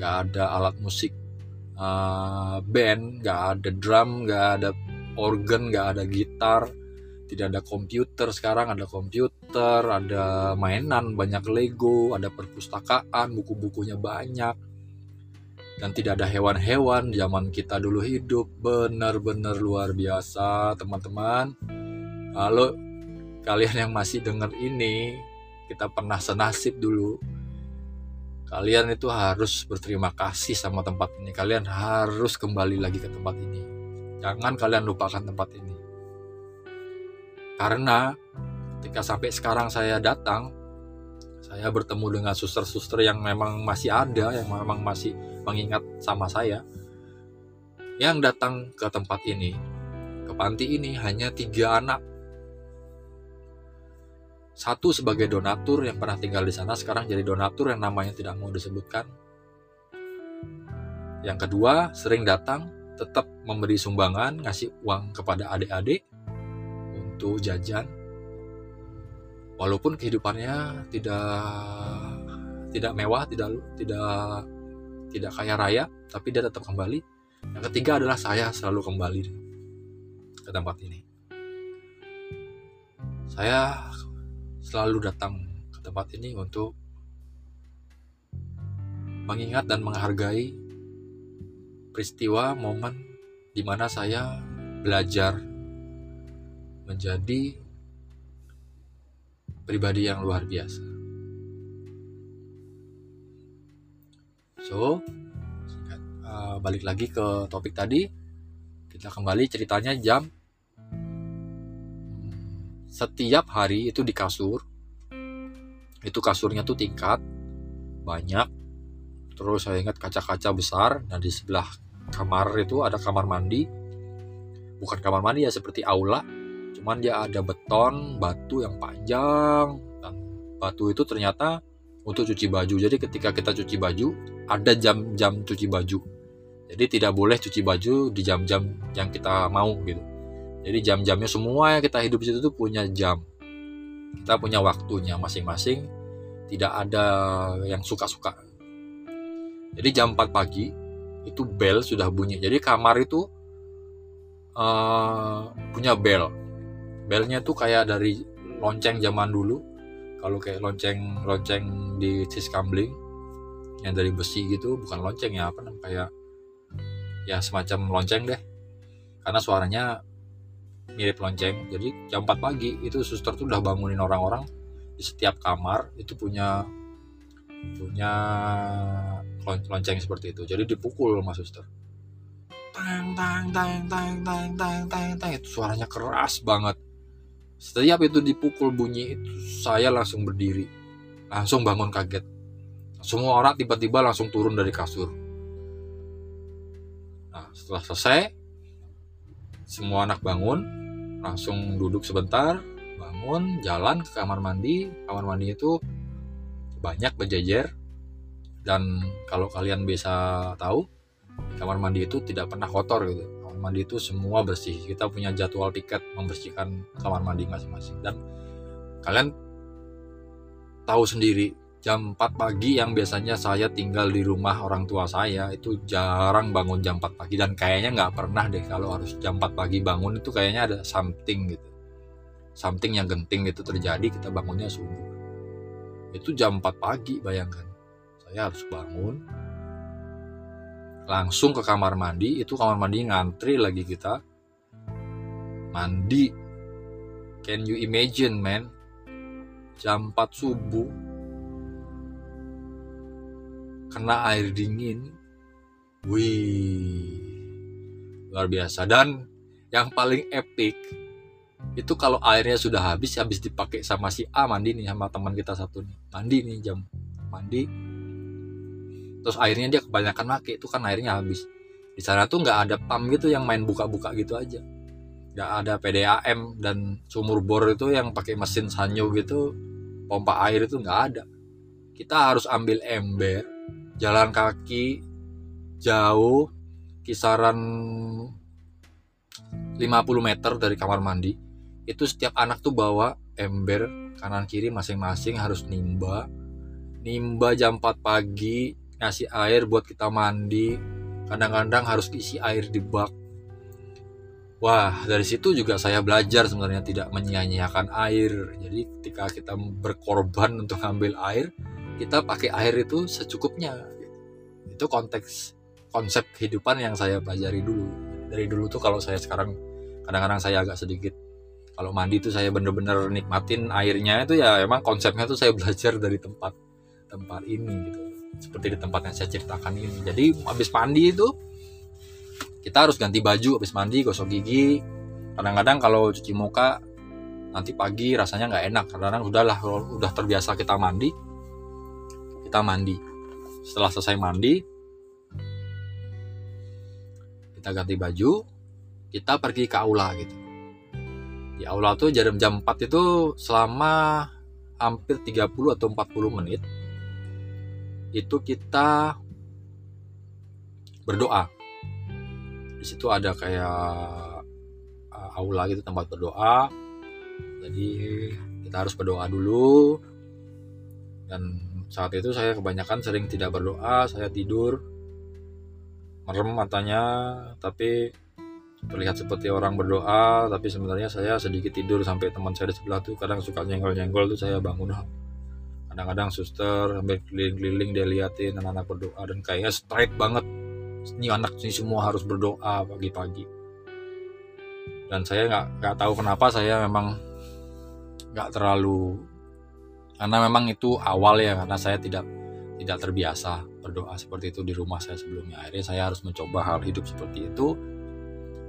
gak ada alat musik uh, band, gak ada drum, gak ada organ, gak ada gitar, tidak ada komputer. Sekarang ada komputer, ada mainan, banyak Lego, ada perpustakaan, buku-bukunya banyak, dan tidak ada hewan-hewan. Zaman kita dulu hidup benar-benar luar biasa, teman-teman. Kalau kalian yang masih denger ini, kita pernah senasib dulu. Kalian itu harus berterima kasih sama tempat ini. Kalian harus kembali lagi ke tempat ini. Jangan kalian lupakan tempat ini. Karena ketika sampai sekarang saya datang, saya bertemu dengan suster-suster yang memang masih ada, yang memang masih mengingat sama saya, yang datang ke tempat ini, ke panti ini hanya tiga anak. Satu sebagai donatur yang pernah tinggal di sana, sekarang jadi donatur yang namanya tidak mau disebutkan. Yang kedua sering datang, tetap memberi sumbangan, ngasih uang kepada adik-adik untuk jajan. Walaupun kehidupannya tidak tidak mewah, tidak tidak tidak kaya raya, tapi dia tetap kembali. Yang ketiga adalah saya selalu kembali ke tempat ini. Saya selalu datang ke tempat ini untuk mengingat dan menghargai peristiwa momen di mana saya belajar menjadi pribadi yang luar biasa. So, uh, balik lagi ke topik tadi. Kita kembali ceritanya jam. Setiap hari itu di kasur. Itu kasurnya tuh tingkat banyak. Terus saya ingat kaca-kaca besar. Nah di sebelah kamar itu ada kamar mandi. Bukan kamar mandi ya, seperti aula. Cuman dia ada beton, batu yang panjang, dan batu itu ternyata untuk cuci baju. Jadi ketika kita cuci baju, ada jam-jam cuci baju. Jadi tidak boleh cuci baju di jam-jam yang kita mau gitu. Jadi jam-jamnya semua yang kita hidup di situ tuh punya jam. Kita punya waktunya masing-masing, tidak ada yang suka-suka. Jadi jam empat pagi itu bel sudah bunyi. Jadi kamar itu uh, punya bel. Belnya tuh kayak dari lonceng zaman dulu, kalau kayak lonceng lonceng di Siskambling yang dari besi gitu, bukan lonceng ya, apa namanya, kayak ya semacam lonceng deh, karena suaranya mirip lonceng. Jadi jam empat pagi itu suster tuh udah bangunin orang-orang di setiap kamar itu punya punya lonceng seperti itu. Jadi dipukul sama suster. Tang tang tang tang tang tang tang tang, itu suaranya keras banget. Setiap itu dipukul bunyi itu, saya langsung berdiri, langsung bangun kaget. Semua orang tiba-tiba langsung turun dari kasur. Nah, setelah selesai, semua anak bangun, langsung duduk sebentar, bangun, jalan ke kamar mandi. Kamar mandi itu banyak berjejer, dan kalau kalian bisa tahu, kamar mandi itu tidak pernah kotor gitu. Mandi itu semua bersih. Kita punya jadwal tiket membersihkan kamar mandi masing-masing. Dan kalian tahu sendiri, jam empat pagi yang biasanya saya tinggal di rumah orang tua saya itu jarang bangun jam empat pagi. Dan kayaknya nggak pernah deh kalau harus jam empat pagi bangun, itu kayaknya ada something gitu. Something yang genting itu terjadi, kita bangunnya subuh. Itu jam empat pagi, bayangkan. Saya harus bangun, langsung ke kamar mandi. Itu kamar mandi ngantri lagi, kita mandi. Can you imagine, man? Jam empat subuh kena air dingin. Wih, luar biasa. Dan yang paling epic itu kalau airnya sudah habis, habis dipakai sama si A mandi nih, sama teman kita satu nih. Mandi nih, jam mandi. Terus airnya dia kebanyakan pakai, itu kan airnya habis. Di sana tuh nggak ada pam gitu yang main buka-buka gitu aja. Nggak ada P D A M dan sumur bor itu yang pakai mesin sanyo gitu, pompa air itu nggak ada. Kita harus ambil ember, jalan kaki jauh, kisaran lima puluh meter dari kamar mandi. Itu setiap anak tuh bawa ember kanan kiri masing-masing, harus nimba. Nimba jam empat pagi, ngasih air buat kita mandi, kadang-kadang harus isi air di bak. Wah, dari situ juga saya belajar sebenarnya tidak menyia-nyiakan air. Jadi ketika kita berkorban untuk ambil air, kita pakai air itu secukupnya. Itu konteks konsep kehidupan yang saya pelajari dulu. Dari dulu tuh kalau saya sekarang, kadang-kadang saya agak sedikit, kalau mandi tuh saya bener-bener nikmatin airnya. Itu ya emang konsepnya tuh saya belajar dari tempat tempat ini gitu, seperti di tempat yang saya ceritakan ini. Jadi habis mandi itu kita harus ganti baju habis mandi, gosok gigi. Kadang-kadang kalau cuci muka nanti pagi rasanya nggak enak. Kadang-kadang udahlah, udah terbiasa kita mandi, kita mandi. Setelah selesai mandi, kita ganti baju, kita pergi ke aula gitu. Di aula tuh jam empat itu selama hampir tiga puluh atau empat puluh menit itu kita berdoa. Di situ ada kayak aula gitu, tempat berdoa. Jadi kita harus berdoa dulu. Dan saat itu saya kebanyakan sering tidak berdoa, saya tidur, merem matanya, tapi terlihat seperti orang berdoa, tapi sebenarnya saya sedikit tidur. Sampai teman saya di sebelah tuh kadang suka nyenggol-nyenggol tuh, saya bangun. Kadang-kadang suster sambil keliling-keliling dia liatin anak-anak berdoa, dan kayaknya straight banget, ini anak ini semua harus berdoa pagi-pagi. Dan saya nggak nggak tahu kenapa, saya memang nggak terlalu, karena memang itu awal ya, karena saya tidak tidak terbiasa berdoa seperti itu di rumah saya sebelumnya. Akhirnya saya harus mencoba hal hidup seperti itu.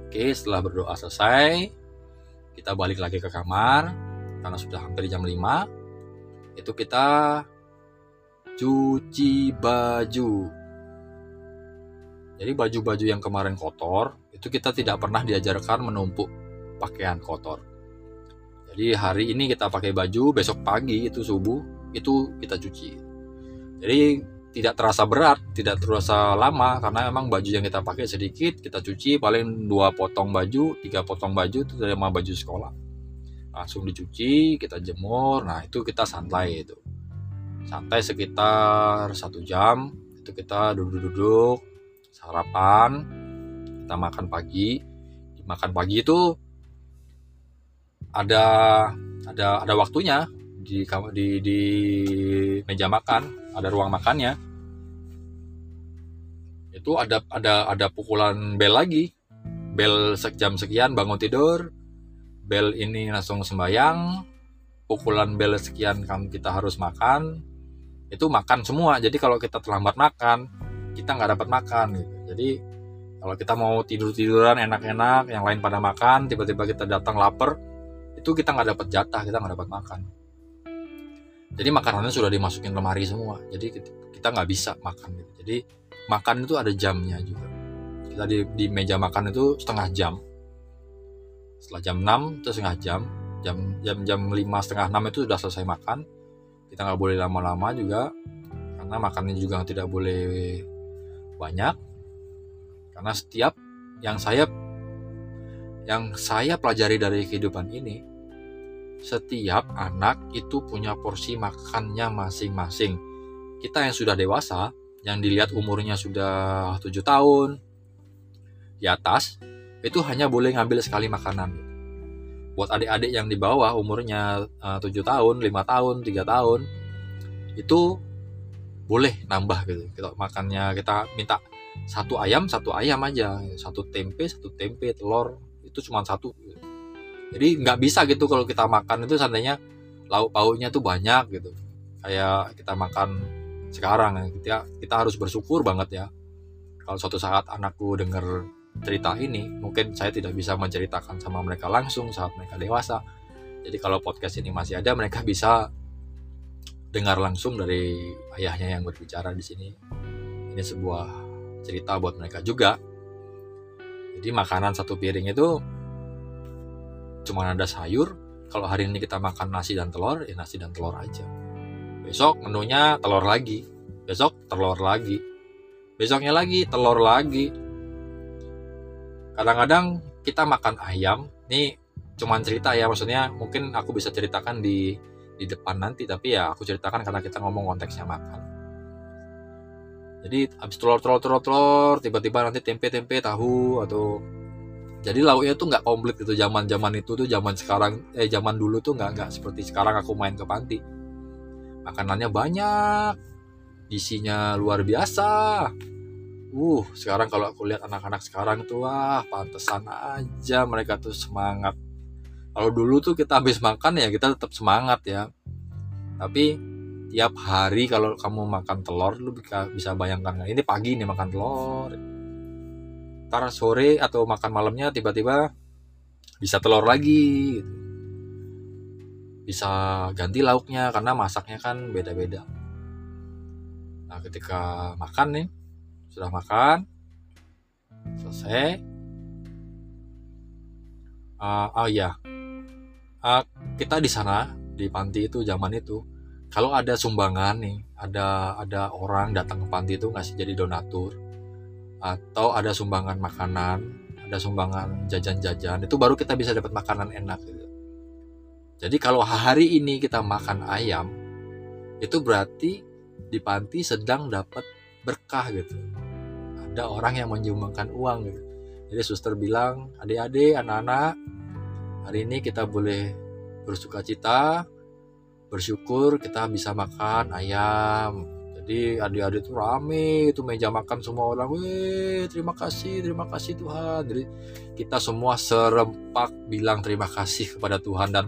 Oke, setelah berdoa selesai, kita balik lagi ke kamar, karena sudah hampir jam lima, itu kita cuci baju. Jadi baju-baju yang kemarin kotor, itu kita tidak pernah diajarkan menumpuk pakaian kotor. Jadi hari ini kita pakai baju, besok pagi itu subuh, itu kita cuci. Jadi tidak terasa berat, tidak terasa lama, karena emang baju yang kita pakai sedikit, kita cuci paling dua potong baju, tiga potong baju, itu sama baju sekolah. Langsung dicuci, kita jemur, nah itu kita santai itu. Santai sekitar satu jam, itu kita duduk-duduk, sarapan, kita makan pagi. Makan pagi itu ada ada ada waktunya di di di meja makan. Ada ruang makannya. Itu ada ada ada pukulan bel lagi. Bel jam sekian bangun tidur. Bel ini langsung sembahyang. Pukulan bel sekian kan kita harus makan. Itu makan semua. Jadi kalau kita terlambat makan, kita nggak dapat makan gitu. Jadi kalau kita mau tidur-tiduran enak-enak, yang lain pada makan, tiba-tiba kita datang lapar, itu kita nggak dapat jatah, kita nggak dapat makan. Jadi makanannya sudah dimasukin lemari semua, jadi kita nggak bisa makan. Jadi makan itu ada jamnya juga. Kita di, di meja makan itu setengah jam. Setelah jam enam itu setengah jam, jam jam jam lima setengah enam itu sudah selesai makan. Kita nggak boleh lama-lama juga, karena makannya juga tidak boleh banyak. Karena setiap yang saya yang saya pelajari dari kehidupan ini, setiap anak itu punya porsi makannya masing-masing. Kita yang sudah dewasa, yang dilihat umurnya sudah tujuh tahun di atas, itu hanya boleh ngambil sekali makanan. Buat adik-adik yang di bawah umurnya tujuh tahun, lima tahun, tiga tahun, itu boleh nambah gitu. Kita makannya kita minta satu ayam, satu ayam aja, satu tempe, satu tempe, telur, itu cuma satu gitu. Jadi nggak bisa gitu kalau kita makan itu seandainya lauk pauknya tuh banyak gitu. Kayak kita makan sekarang, kita, kita harus bersyukur banget ya. Kalau suatu saat anakku dengar cerita ini, mungkin saya tidak bisa menceritakan sama mereka langsung saat mereka dewasa. Jadi kalau podcast ini masih ada, mereka bisa dengar langsung dari ayahnya yang berbicara di sini. Ini sebuah cerita buat mereka juga. Jadi makanan satu piring itu cuma ada sayur. Kalau hari ini kita makan nasi dan telur, ya nasi dan telur aja. Besok menunya telur lagi, besok telur lagi, besoknya lagi telur lagi. Kadang-kadang kita makan ayam. Ini cuma cerita ya, maksudnya mungkin aku bisa ceritakan di di depan nanti, tapi ya aku ceritakan karena kita ngomong konteksnya makan. Jadi habis telur telur telur telur, tiba-tiba nanti tempe tempe tahu atau jadi lauknya tuh nggak komplit gitu. Zaman-zaman itu tuh zaman sekarang eh zaman dulu tuh nggak nggak seperti sekarang. Aku main ke panti, makanannya banyak, isinya luar biasa. Uh, sekarang kalau aku lihat anak-anak sekarang tuh, wah pantesan aja mereka tuh semangat. Kalau dulu tuh kita habis makan ya kita tetap semangat ya. Tapi tiap hari kalau kamu makan telur, lu bisa bayangkan nggak? Ini pagi nih makan telur. ntar sore atau makan malamnya tiba-tiba bisa telur lagi gitu. Bisa ganti lauknya karena masaknya kan beda-beda. Nah ketika makan nih, sudah makan selesai, uh, oh ya uh, kita di sana di panti itu zaman itu kalau ada sumbangan nih, ada ada orang datang ke panti itu ngasih jadi donatur atau ada sumbangan makanan, ada sumbangan jajan-jajan, itu baru kita bisa dapat makanan enak gitu. Jadi kalau hari ini kita makan ayam, itu berarti di panti sedang dapat berkah gitu. Ada orang yang menyumbangkan uang gitu. Jadi suster bilang, adik-adik, anak-anak, hari ini kita boleh bersukacita, bersyukur kita bisa makan ayam. Jadi adik-adik tuh rame, itu meja makan semua orang, weh terima kasih, terima kasih Tuhan. Jadi kita semua serempak bilang terima kasih kepada Tuhan. Dan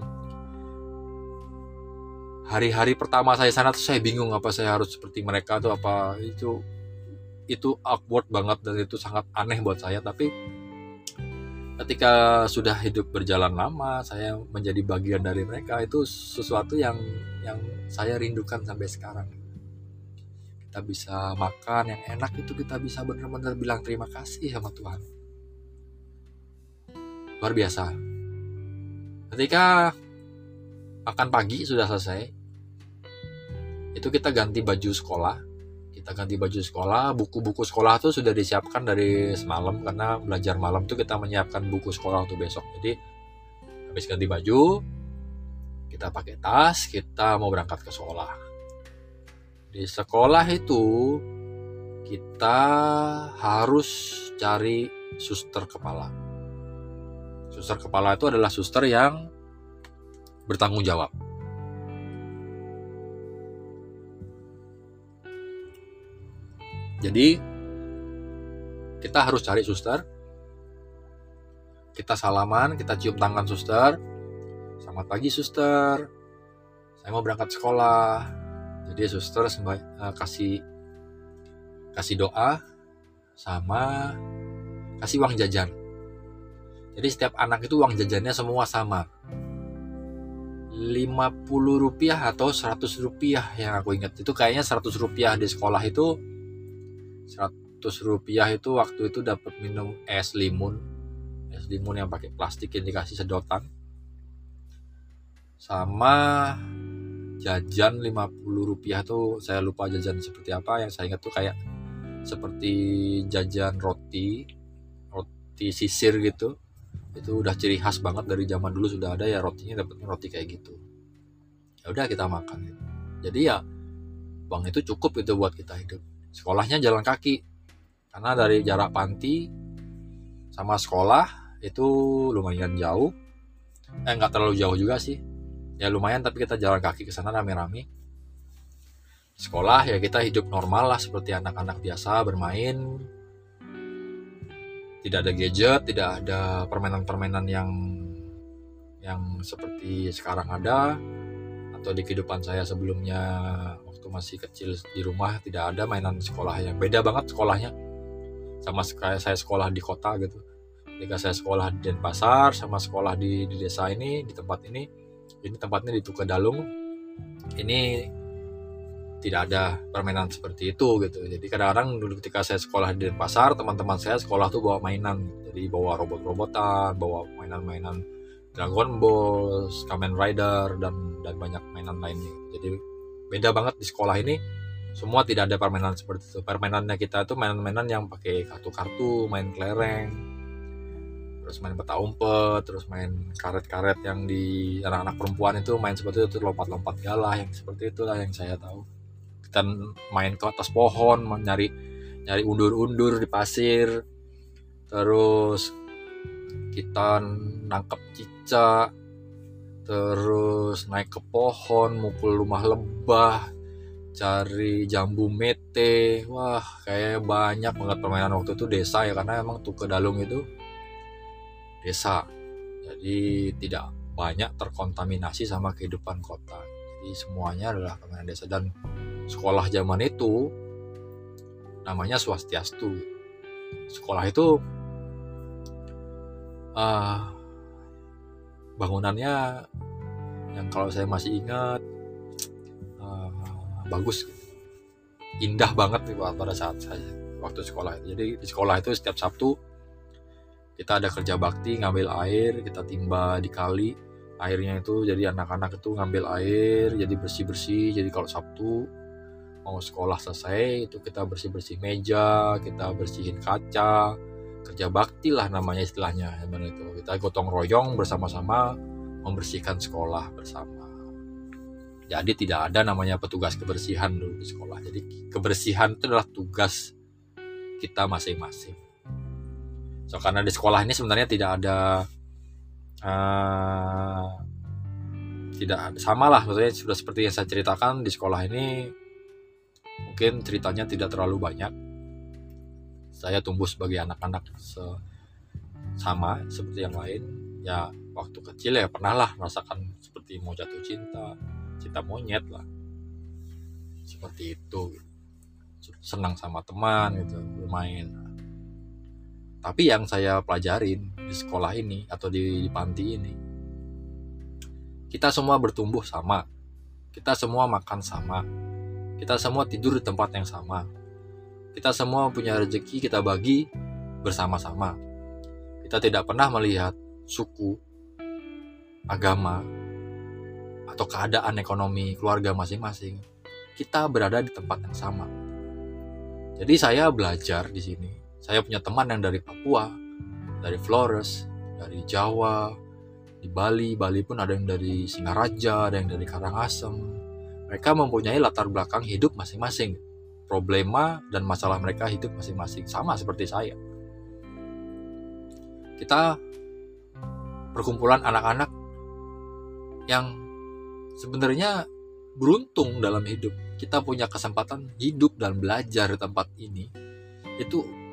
hari-hari pertama saya sana tuh saya bingung apa saya harus seperti mereka tuh apa itu itu awkward banget dan itu sangat aneh buat saya. Tapi ketika sudah hidup berjalan lama, saya menjadi bagian dari mereka, itu sesuatu yang yang saya rindukan sampai sekarang. Kita bisa makan yang enak itu kita bisa benar-benar bilang terima kasih sama Tuhan. Luar biasa. Ketika makan pagi sudah selesai, itu kita ganti baju sekolah. Kita ganti baju sekolah, buku-buku sekolah tuh sudah disiapkan dari semalam karena belajar malam tuh kita menyiapkan buku sekolah untuk besok. Jadi habis ganti baju, kita pakai tas, kita mau berangkat ke sekolah. Di sekolah itu kita harus cari suster kepala. Suster kepala itu adalah suster yang bertanggung jawab. Jadi kita harus cari suster, kita salaman, kita cium tangan suster, selamat pagi suster, saya mau berangkat sekolah. Jadi suster sembai, uh, kasih kasih doa sama kasih uang jajan. Jadi setiap anak itu uang jajannya semua sama, lima puluh rupiah atau seratus rupiah yang aku ingat. Itu kayaknya seratus rupiah di sekolah itu, seratus rupiah itu waktu itu dapat minum es limun. Es limun yang pakai plastik yang dikasih sedotan. Sama jajan lima puluh rupiah tuh saya lupa jajan seperti apa, yang saya ingat tuh kayak seperti jajan roti, roti sisir gitu. Itu udah ciri khas banget dari zaman dulu sudah ada ya rotinya, dapatnya roti kayak gitu. Ya udah kita makan gitu. Jadi ya uang itu cukup itu buat kita hidup. Sekolahnya jalan kaki, karena dari jarak panti sama sekolah itu lumayan jauh. Eh nggak terlalu jauh juga sih, ya lumayan, tapi kita jalan kaki ke sana rame-rame. Sekolah ya kita hidup normal lah seperti anak-anak biasa bermain. Tidak ada gadget, tidak ada permainan-permainan yang yang seperti sekarang ada. Atau di kehidupan saya sebelumnya waktu masih kecil di rumah tidak ada mainan sekolah yang beda banget sekolahnya sama kayak saya sekolah di kota gitu. Ketika saya sekolah di Denpasar sama sekolah di, di desa ini, di tempat ini, ini tempatnya di Tuka Dalung, ini tidak ada permainan seperti itu gitu. Jadi kadang-kadang dulu ketika saya sekolah di Denpasar, teman-teman saya sekolah tuh bawa mainan, jadi bawa robot-robotan, bawa mainan-mainan Dragon Ball, Kamen Rider, dan dan banyak mainan lainnya. Jadi beda banget di sekolah ini. Semua tidak ada permainan seperti itu. Permainannya kita itu mainan-mainan yang pakai kartu-kartu, main kelereng, terus main peta umpet, terus main karet-karet yang di anak-anak perempuan itu main seperti itu, lompat-lompat galah yang seperti itulah yang saya tahu. Kita main ke atas pohon, nyari nyari undur-undur di pasir, terus kita nangkep cicak, terus naik ke pohon, mukul rumah lebah, cari jambu mete. Wah, kayak banyak banget permainan waktu itu desa ya, karena emang Tuka Dalung itu desa. Jadi tidak banyak terkontaminasi sama kehidupan kota. Jadi semuanya adalah permainan desa. Dan sekolah zaman itu namanya Swastiastu. Sekolah itu uh, bangunannya yang kalau saya masih ingat uh, bagus, indah banget nih pada saat saya waktu sekolah. Jadi di sekolah itu setiap Sabtu kita ada kerja bakti, ngambil air, kita timba di kali. Airnya itu jadi anak-anak itu ngambil air, jadi bersih-bersih. Jadi kalau Sabtu mau sekolah selesai itu kita bersih-bersih meja, kita bersihin kaca, kerja bakti lah namanya istilahnya. Itu kita gotong royong bersama-sama membersihkan sekolah bersama. Jadi tidak ada namanya petugas kebersihan dulu di sekolah. Jadi kebersihan itu adalah tugas kita masing-masing. So karena di sekolah ini sebenarnya tidak ada uh, tidak sama lah, maksudnya sudah seperti yang saya ceritakan di sekolah ini. Mungkin ceritanya tidak terlalu banyak. Saya tumbuh sebagai anak-anak sama seperti yang lain. Ya waktu kecil ya pernah lah merasakan seperti mau jatuh cinta, cinta monyet lah. Seperti itu. Senang sama teman gitu, bermain. Tapi yang saya pelajarin di sekolah ini atau di, di panti ini, kita semua bertumbuh sama. Kita semua makan sama. Kita semua tidur di tempat yang sama. Kita semua punya rezeki, kita bagi bersama-sama. Kita tidak pernah melihat suku, agama, atau keadaan ekonomi keluarga masing-masing. Kita berada di tempat yang sama. Jadi saya belajar di sini. Saya punya teman yang dari Papua, dari Flores, dari Jawa, di Bali. Bali pun ada yang dari Singaraja, ada yang dari Karangasem. Mereka mempunyai latar belakang hidup masing-masing. Problema dan masalah mereka hidup masing-masing. Sama seperti saya. Kita perkumpulan anak-anak yang sebenarnya beruntung dalam hidup. Kita punya kesempatan hidup dan belajar di tempat ini. Itu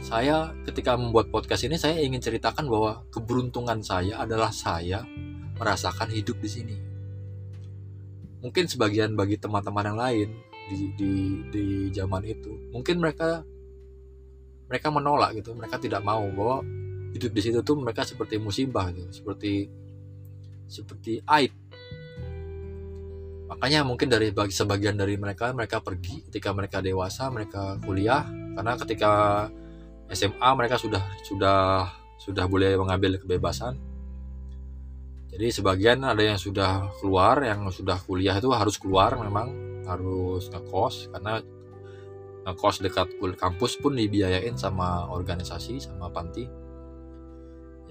saya ketika membuat podcast ini, saya ingin ceritakan bahwa keberuntungan saya adalah saya merasakan hidup di sini. Mungkin sebagian bagi teman-teman yang lain di di di zaman itu mungkin mereka mereka menolak gitu, mereka tidak mau bahwa hidup di situ tuh mereka seperti musibah gitu, seperti seperti aib. Makanya mungkin dari bagi sebagian dari mereka mereka pergi ketika mereka dewasa, mereka kuliah, karena ketika S M A mereka sudah sudah sudah boleh mengambil kebebasan. Jadi sebagian ada yang sudah keluar, yang sudah kuliah itu harus keluar memang, harus ngekos, karena ngekos dekat kampus pun dibiayain sama organisasi, sama panti.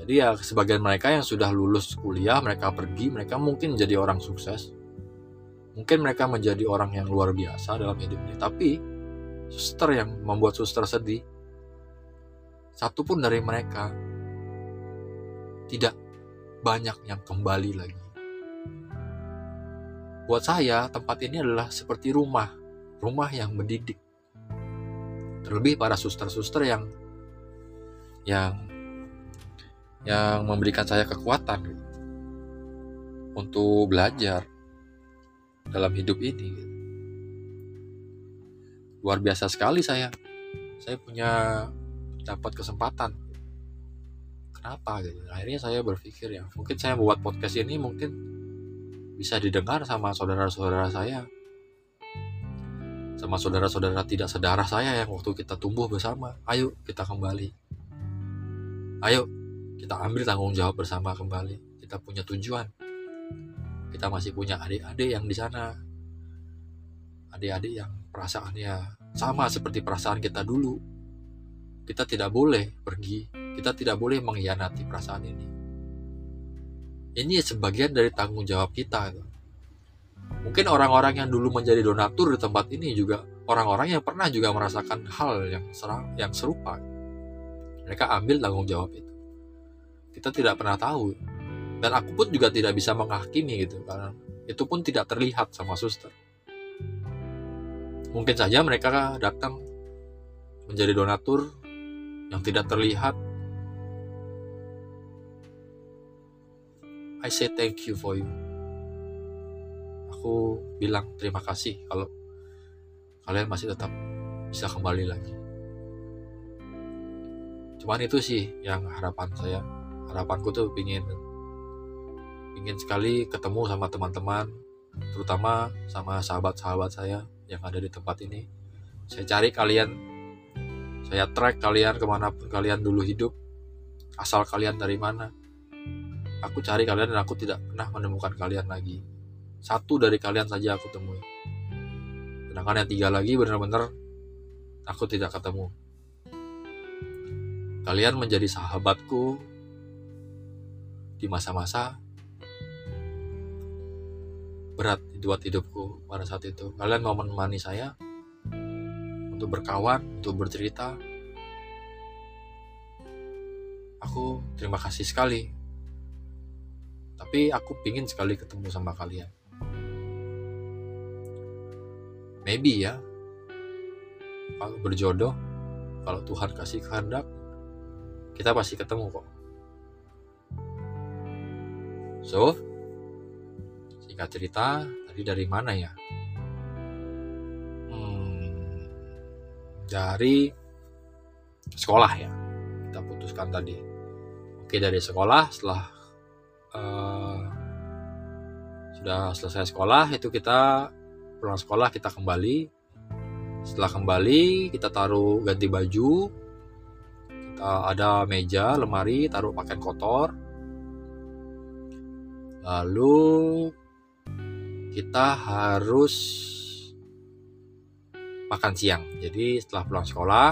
Jadi ya sebagian mereka yang sudah lulus kuliah, mereka pergi, mereka mungkin jadi orang sukses. Mungkin mereka menjadi orang yang luar biasa dalam hidupnya. Tapi suster yang membuat suster sedih, satu pun dari mereka tidak banyak yang kembali lagi. Buat saya, tempat ini adalah seperti rumah, rumah yang mendidik. Terlebih para suster-suster yang yang yang memberikan saya kekuatan gitu, untuk belajar dalam hidup ini. Gitu. Luar biasa sekali saya. Saya punya dapat kesempatan. Kenapa gitu? Akhirnya saya berpikir ya, mungkin saya buat podcast ini mungkin bisa didengar sama saudara-saudara saya, sama saudara-saudara tidak sedarah saya yang waktu kita tumbuh bersama. Ayo kita kembali. Ayo kita ambil tanggung jawab bersama kembali. Kita punya tujuan. Kita masih punya adik-adik yang di sana, adik-adik yang perasaannya sama seperti perasaan kita dulu. Kita tidak boleh pergi. Kita tidak boleh mengkhianati perasaan ini. Ini sebagian dari tanggung jawab kita. Mungkin orang-orang yang dulu menjadi donatur di tempat ini juga orang-orang yang pernah juga merasakan hal yang, serang, yang serupa. Mereka ambil tanggung jawab itu. Kita tidak pernah tahu. Dan aku pun juga tidak bisa menghakimi gitu, karena itu pun tidak terlihat sama suster. Mungkin saja mereka datang menjadi donatur yang tidak terlihat. I say thank you for you. Aku bilang terima kasih kalau kalian masih tetap bisa kembali lagi. Cuman itu sih yang harapan saya. harapanku tuh pingin pingin sekali ketemu sama teman-teman, terutama sama sahabat-sahabat saya yang ada di tempat ini. Saya cari kalian, saya track kalian kemanapun kalian dulu hidup, asal kalian dari mana. Aku cari kalian dan aku tidak pernah menemukan kalian lagi. Satu dari kalian saja aku temui, sedangkan yang tiga lagi benar-benar aku tidak ketemu. Kalian menjadi sahabatku di masa-masa berat buat hidupku pada saat itu. Kalian mau menemani saya untuk berkawan, untuk bercerita. Aku terima kasih sekali. Tapi aku pingin sekali ketemu sama kalian. Maybe ya, kalau berjodoh, kalau Tuhan kasih kehendak, kita pasti ketemu kok. So, singkat cerita, tadi dari mana ya? Hmm, dari sekolah ya, kita putuskan tadi. Oke, dari sekolah, setelah uh, sudah selesai sekolah, itu kita pulang sekolah, kita kembali. Setelah kembali, kita taruh ganti baju. Kita ada meja, lemari, taruh pakaian kotor. Lalu kita harus makan siang. Jadi setelah pulang sekolah,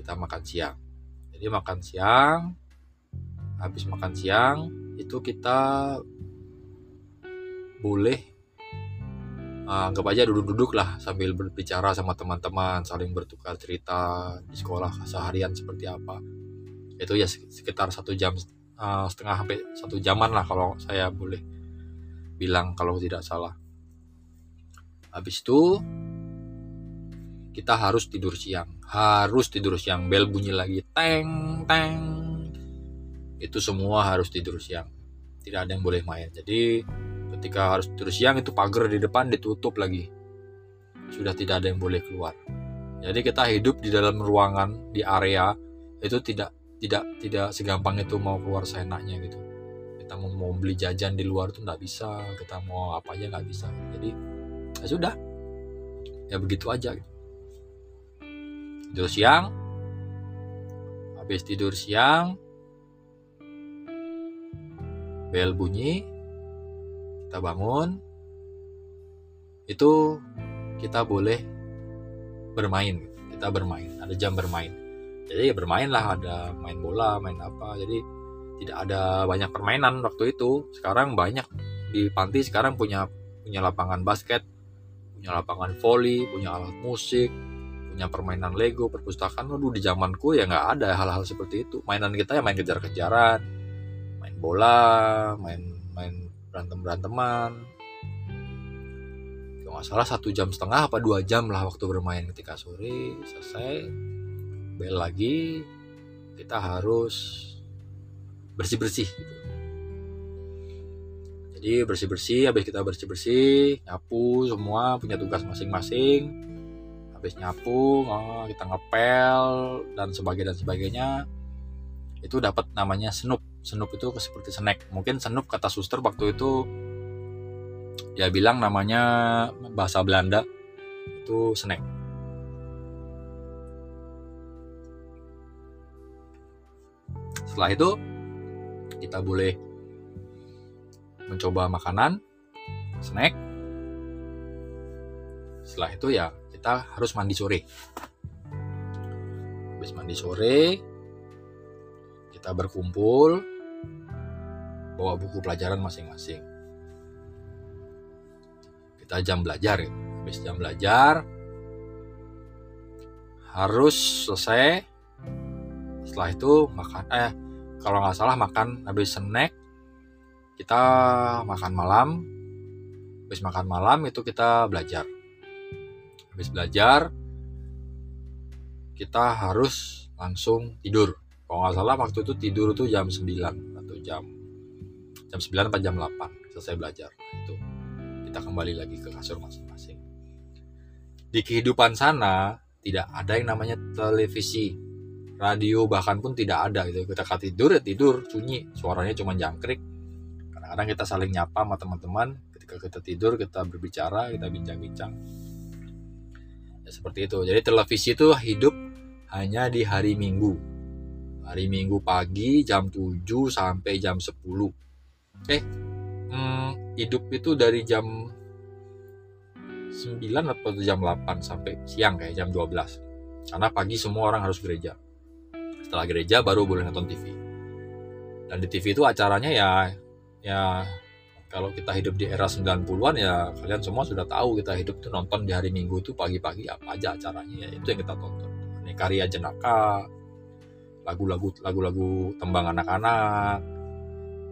kita makan siang. Jadi makan siang, habis makan siang itu kita boleh uh, anggap aja duduk-duduk lah sambil berbicara sama teman-teman, saling bertukar cerita di sekolah seharian seperti apa. Itu ya sekitar satu jam. Uh, setengah sampai satu jaman lah kalau saya boleh bilang kalau tidak salah. Habis itu kita harus tidur siang, harus tidur siang. Bel bunyi lagi, teng teng. Itu semua harus tidur siang. Tidak ada yang boleh main. Jadi ketika harus tidur siang itu pagar di depan ditutup lagi. Sudah tidak ada yang boleh keluar. Jadi kita hidup di dalam ruangan, di area itu tidak tidak tidak segampang itu mau keluar seenaknya gitu. Kita mau, mau beli jajan di luar tuh nggak bisa, kita mau apa aja nggak bisa. Jadi ya sudah, ya begitu aja gitu. Tidur siang, habis tidur siang bel bunyi, kita bangun, itu kita boleh bermain, kita bermain, ada jam bermain. Jadi ya bermain lah, ada main bola, main apa. Jadi tidak ada banyak permainan waktu itu. Sekarang banyak di panti, sekarang punya punya lapangan basket, punya lapangan voli, punya alat musik, punya permainan Lego, perpustakaan. Waduh, di zamanku ya nggak ada hal-hal seperti itu. Mainan kita ya main kejar-kejaran, main bola, main main berantem-beranteman. Kalau nggak salah satu jam setengah apa dua jam lah waktu bermain. Ketika sore selesai, bel lagi, kita harus bersih-bersih gitu. Jadi bersih-bersih, habis kita bersih-bersih, nyapu, semua punya tugas masing-masing. Habis nyapu, kita ngepel dan sebagainya dan sebagainya. Itu dapat namanya senup. Senup itu seperti snack. Mungkin senup kata suster waktu itu dia bilang namanya bahasa Belanda itu snack. Setelah itu kita boleh mencoba makanan, snack. Setelah itu ya kita harus mandi sore. Habis mandi sore kita berkumpul, bawa buku pelajaran masing-masing. Kita jam belajar ya. Habis jam belajar harus selesai. Setelah itu makan, eh kalau nggak salah makan, habis snack kita makan malam. Habis makan malam itu kita belajar. Habis belajar kita harus langsung tidur. Kalau nggak salah waktu itu tidur itu jam sembilan atau jam jam sembilan atau jam delapan selesai belajar. Itu kita kembali lagi ke kasur masing-masing. Di kehidupan sana tidak ada yang namanya televisi, radio bahkan pun tidak ada gitu. Kita ketika tidur ya tidur sunyi, suaranya cuma jangkrik. Kadang-kadang kita saling nyapa sama teman-teman, ketika kita tidur kita berbicara, kita bincang-bincang. Ya, seperti itu. Jadi televisi itu hidup hanya di hari Minggu. Hari Minggu pagi jam tujuh sampai jam sepuluh. Eh, hmm, hidup itu dari jam sembilan atau jam delapan sampai siang kayak jam dua belas. Karena pagi semua orang harus gereja. Setelah gereja baru boleh nonton T V. Dan di T V itu acaranya ya ya kalau kita hidup di era sembilan puluhan ya kalian semua sudah tahu, kita hidup tuh nonton di hari Minggu tuh pagi-pagi apa aja acaranya ya itu yang kita tonton. Ini karya jenaka, lagu-lagu lagu-lagu tembang anak-anak,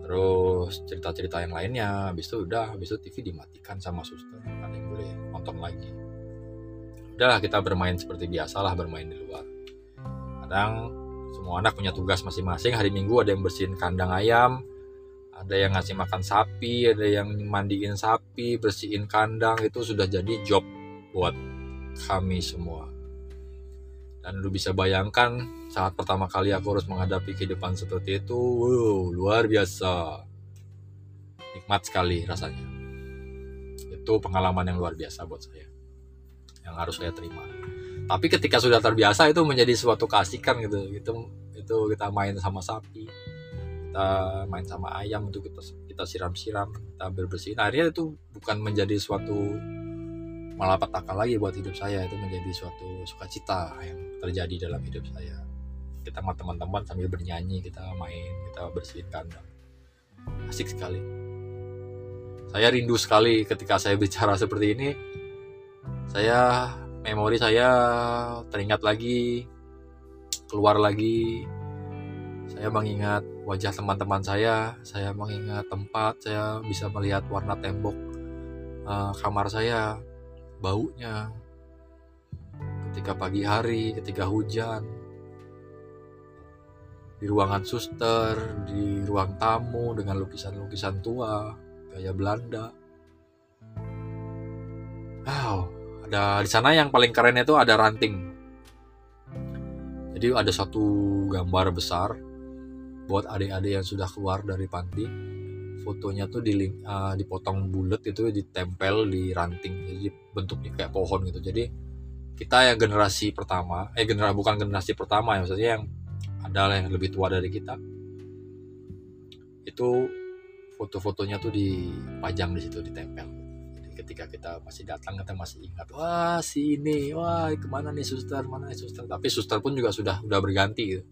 terus cerita-cerita yang lainnya. Habis itu udah, habis itu T V dimatikan sama suster, kan yang boleh nonton lagi. Udahlah, kita bermain seperti biasalah, bermain di luar. Kadang semua anak punya tugas masing-masing. Hari Minggu ada yang bersihin kandang ayam, ada yang ngasih makan sapi, ada yang mandiin sapi, bersihin kandang. Itu sudah jadi job buat kami semua. Dan lu bisa bayangkan saat pertama kali aku harus menghadapi kehidupan seperti itu, wow, luar biasa. Nikmat sekali rasanya. Itu pengalaman yang luar biasa buat saya, yang harus saya terima. Tapi ketika sudah terbiasa itu menjadi suatu keasikan gitu. Itu, itu kita main sama sapi, kita main sama ayam, itu kita kita siram-siram, kita berbersihin. Akhirnya itu bukan menjadi suatu malapetaka lagi buat hidup saya, itu menjadi suatu sukacita yang terjadi dalam hidup saya. Kita sama teman-teman sambil bernyanyi, kita main, kita bersihin kandang. Asik sekali. Saya rindu sekali ketika saya bicara seperti ini. Saya, memori saya teringat lagi, keluar lagi. Saya mengingat wajah teman-teman saya, saya mengingat tempat, saya bisa melihat warna tembok uh, kamar saya, baunya ketika pagi hari, ketika hujan, di ruangan suster, di ruang tamu dengan lukisan-lukisan tua gaya Belanda. Wow, ada di sana yang paling kerennya itu ada ranting. Jadi ada satu gambar besar buat adik-adik yang sudah keluar dari panti. Fotonya tuh di uh, dipotong bulat, itu ditempel di ranting, jadi bentuknya kayak pohon gitu. Jadi kita yang generasi pertama, eh generasi bukan generasi pertama ya, maksudnya yang adalah yang lebih tua dari kita, itu foto-fotonya tuh dipajang di situ, ditempel. Jadi ketika kita masih datang kita masih ingat, wah sini, wah kemana nih suster, mana nih suster. Tapi suster pun juga sudah sudah berganti gitu.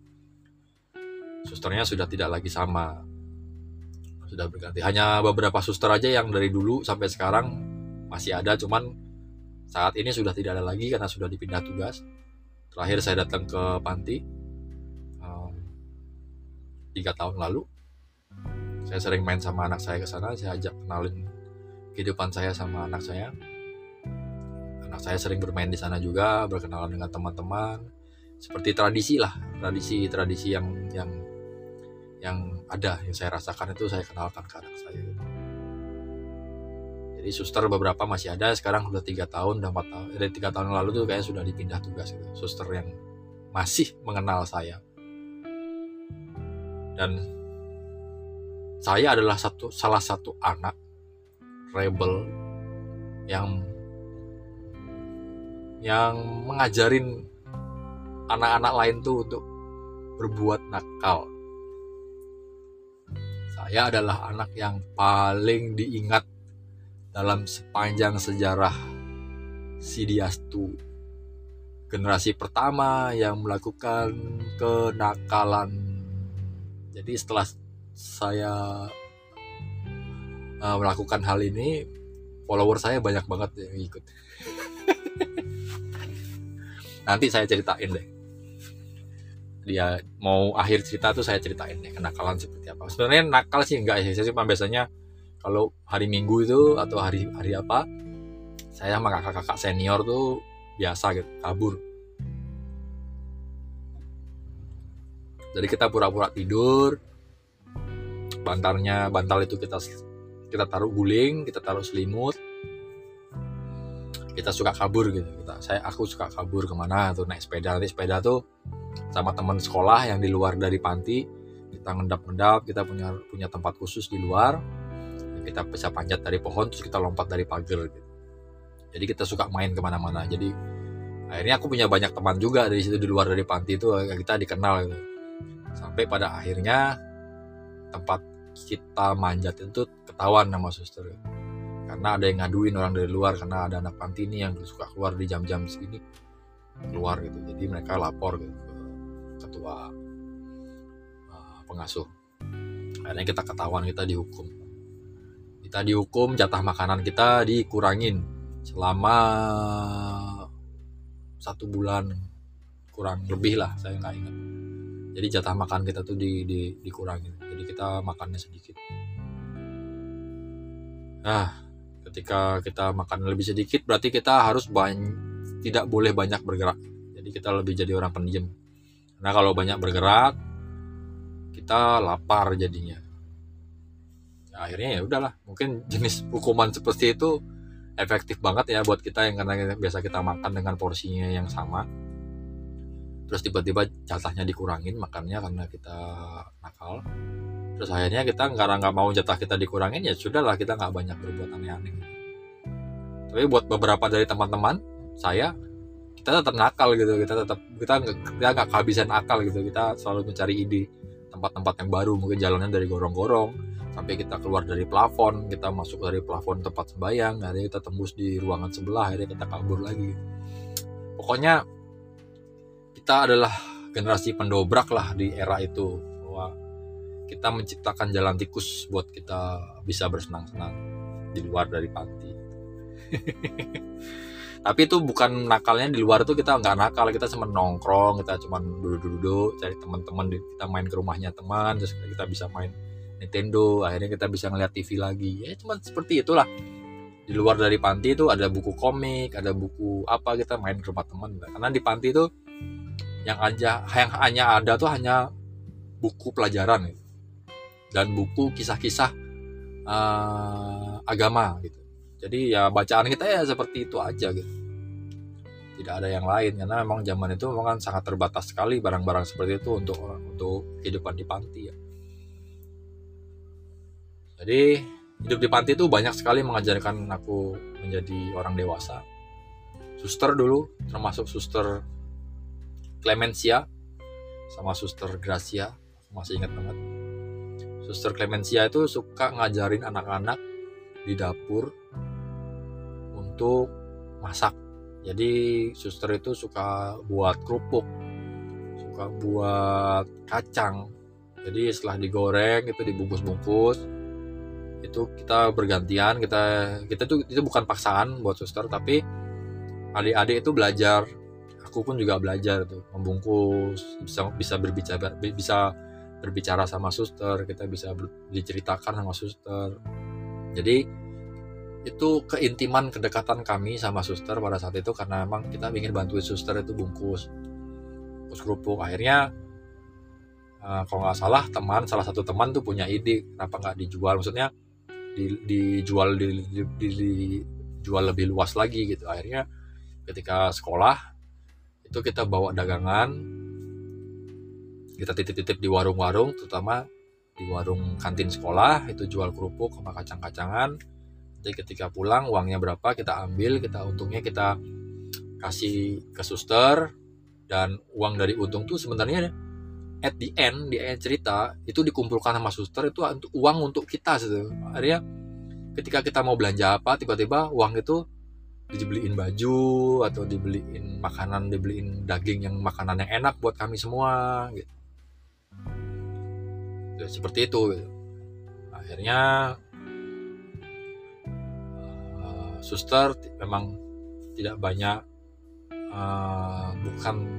Susternya sudah tidak lagi sama. Sudah berganti. Hanya beberapa suster aja yang dari dulu sampai sekarang masih ada, cuman saat ini sudah tidak ada lagi karena sudah dipindah tugas. Terakhir saya datang ke panti tiga um, tahun lalu. Saya sering main sama anak saya ke sana, saya ajak kenalin kehidupan saya sama anak saya. Anak saya sering bermain di sana juga, berkenalan dengan teman-teman. Seperti tradisi lah, tradisi-tradisi yang yang yang ada, yang saya rasakan itu saya kenalkan ke anak saya. Jadi suster beberapa masih ada, sekarang sudah tiga tahun, udah empat tahun. Dari tiga tahun lalu tuh kayaknya sudah dipindah tugas gitu. Suster yang masih mengenal saya. Dan saya adalah satu salah satu anak rebel yang yang mengajarin anak-anak lain tuh untuk berbuat nakal. Saya adalah anak yang paling diingat dalam sepanjang sejarah Swastiastu. Generasi pertama yang melakukan kenakalan. Jadi setelah saya uh, melakukan hal ini, follower saya banyak banget yang ikut. Nanti saya ceritain deh. Dia mau akhir cerita tuh saya ceritain ya, kenakalan seperti apa. Sebenarnya nakal sih enggak ya, saya cuma biasanya kalau hari Minggu itu atau hari hari apa, saya sama kakak-kakak senior tuh biasa gitu, kabur. Jadi kita pura-pura tidur, bantalnya bantal itu kita kita taruh guling, kita taruh selimut, kita suka kabur gitu. Kita saya aku suka kabur kemana tuh, naik sepeda, nanti sepeda tuh sama teman sekolah yang di luar dari panti. Kita ngendap-ngendap, kita punya punya tempat khusus di luar. Kita bisa panjat dari pohon, terus kita lompat dari pagar gitu. Jadi kita suka main kemana-mana. Jadi akhirnya aku punya banyak teman juga dari situ, di luar dari panti itu kita dikenal gitu. Sampai pada akhirnya tempat kita manjat itu ketahuan sama suster, karena ada yang ngaduin orang dari luar, karena ada anak panti ini yang suka keluar di jam-jam segini, keluar gitu. Jadi mereka lapor gitu ke ketua uh, pengasuh. Akhirnya kita ketahuan, kita dihukum. Kita dihukum, jatah makanan kita dikurangin selama satu bulan kurang lebih lah, saya nggak ingat. Jadi jatah makan kita tuh di, di, dikurangin. Jadi kita makannya sedikit. Nah, ketika kita makan lebih sedikit, berarti kita harus banyak, tidak boleh banyak bergerak. Jadi kita lebih jadi orang pendiam. Nah, kalau banyak bergerak, kita lapar jadinya. Ya, akhirnya ya udahlah. Mungkin jenis hukuman seperti itu efektif banget ya buat kita, yang karena biasa kita makan dengan porsinya yang sama. Terus tiba-tiba jatahnya dikurangin makannya karena kita nakal. Terus akhirnya kita karena nggak mau jatah kita dikurangin, ya sudahlah, kita nggak banyak berbuat aneh-aneh. Tapi buat beberapa dari teman-teman saya, kita tetap nakal gitu, kita tetap kita nggak kehabisan akal gitu. Kita selalu mencari ide tempat-tempat yang baru, mungkin jalannya dari gorong-gorong sampai kita keluar dari plafon, kita masuk dari plafon tempat sembahyang, akhirnya kita tembus di ruangan sebelah, akhirnya kita kabur lagi. Pokoknya kita adalah generasi pendobrak lah di era itu, bahwa kita menciptakan jalan tikus buat kita bisa bersenang-senang di luar dari panti. Tapi itu bukan nakalnya di luar itu, kita nggak nakal, kita cuma nongkrong, kita cuma duduk-duduk, cari teman-teman, kita main ke rumahnya teman, terus kita bisa main Nintendo, akhirnya kita bisa ngeliat T V lagi. Ya cuma seperti itulah. Di luar dari panti itu ada buku komik, ada buku apa, kita main ke rumah teman. Karena di panti itu yang aja yang hanya ada tuh hanya buku pelajaran gitu, dan buku kisah-kisah uh, agama gitu. Jadi ya bacaan kita ya seperti itu aja gitu, tidak ada yang lain, karena memang zaman itu memang kan sangat terbatas sekali barang-barang seperti itu untuk untuk kehidupan di panti ya. Jadi hidup di panti itu banyak sekali mengajarkan aku menjadi orang dewasa. Suster dulu, termasuk Suster Klemensia sama Suster Gracia, masih ingat banget. Suster Klemensia itu suka ngajarin anak-anak di dapur untuk masak. Jadi suster itu suka buat kerupuk, suka buat kacang. Jadi setelah digoreng itu dibungkus-bungkus. Itu kita bergantian, kita kita tuh itu bukan paksaan buat suster, tapi adik-adik itu belajar. Aku pun juga belajar tuh membungkus, bisa bisa berbicara bisa berbicara sama suster, kita bisa ber, diceritakan sama suster. Jadi itu keintiman, kedekatan kami sama suster pada saat itu, karena memang kita ingin bantuin suster itu bungkus bungkus kerupuk. Akhirnya uh, kalau nggak salah teman salah satu teman tuh punya ide, kenapa nggak dijual, maksudnya di, dijual di, di, di, dijual lebih luas lagi gitu. Akhirnya ketika sekolah itu kita bawa dagangan, kita titip-titip di warung-warung, terutama di warung kantin sekolah, itu jual kerupuk sama kacang-kacangan. Jadi ketika pulang uangnya berapa kita ambil, kita untungnya kita kasih ke suster, dan uang dari untung tuh sebenarnya at the end, di end cerita itu dikumpulkan sama suster, itu uang untuk kita. Akhirnya ketika kita mau belanja apa, tiba-tiba uang itu dibeliin baju, atau dibeliin makanan, dibeliin daging yang makanan yang enak buat kami semua gitu. Ya, seperti itu gitu. Akhirnya uh, suster t- memang tidak banyak uh, bukan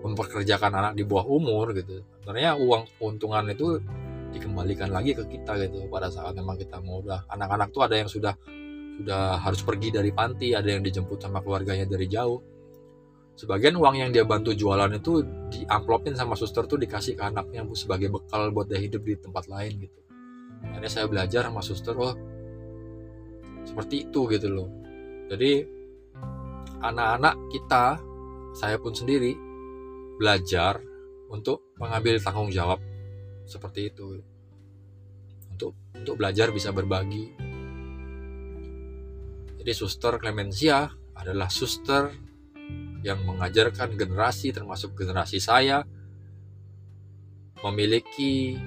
memperkerjakan anak di bawah umur gitu. Sebenarnya uang keuntungan itu dikembalikan lagi ke kita gitu. Pada saat memang kita mau udah anak-anak tuh ada yang sudah udah harus pergi dari panti, ada yang dijemput sama keluarganya dari jauh. Sebagian uang yang dia bantu jualan itu diamplopin sama suster tuh dikasih ke anaknya sebagai bekal buat dia hidup di tempat lain gitu. Akhirnya saya belajar sama suster, oh seperti itu gitu loh. Jadi anak-anak kita, saya pun sendiri belajar untuk mengambil tanggung jawab seperti itu, untuk untuk belajar bisa berbagi. Jadi Suster Klemensia adalah suster yang mengajarkan generasi, termasuk generasi saya, memiliki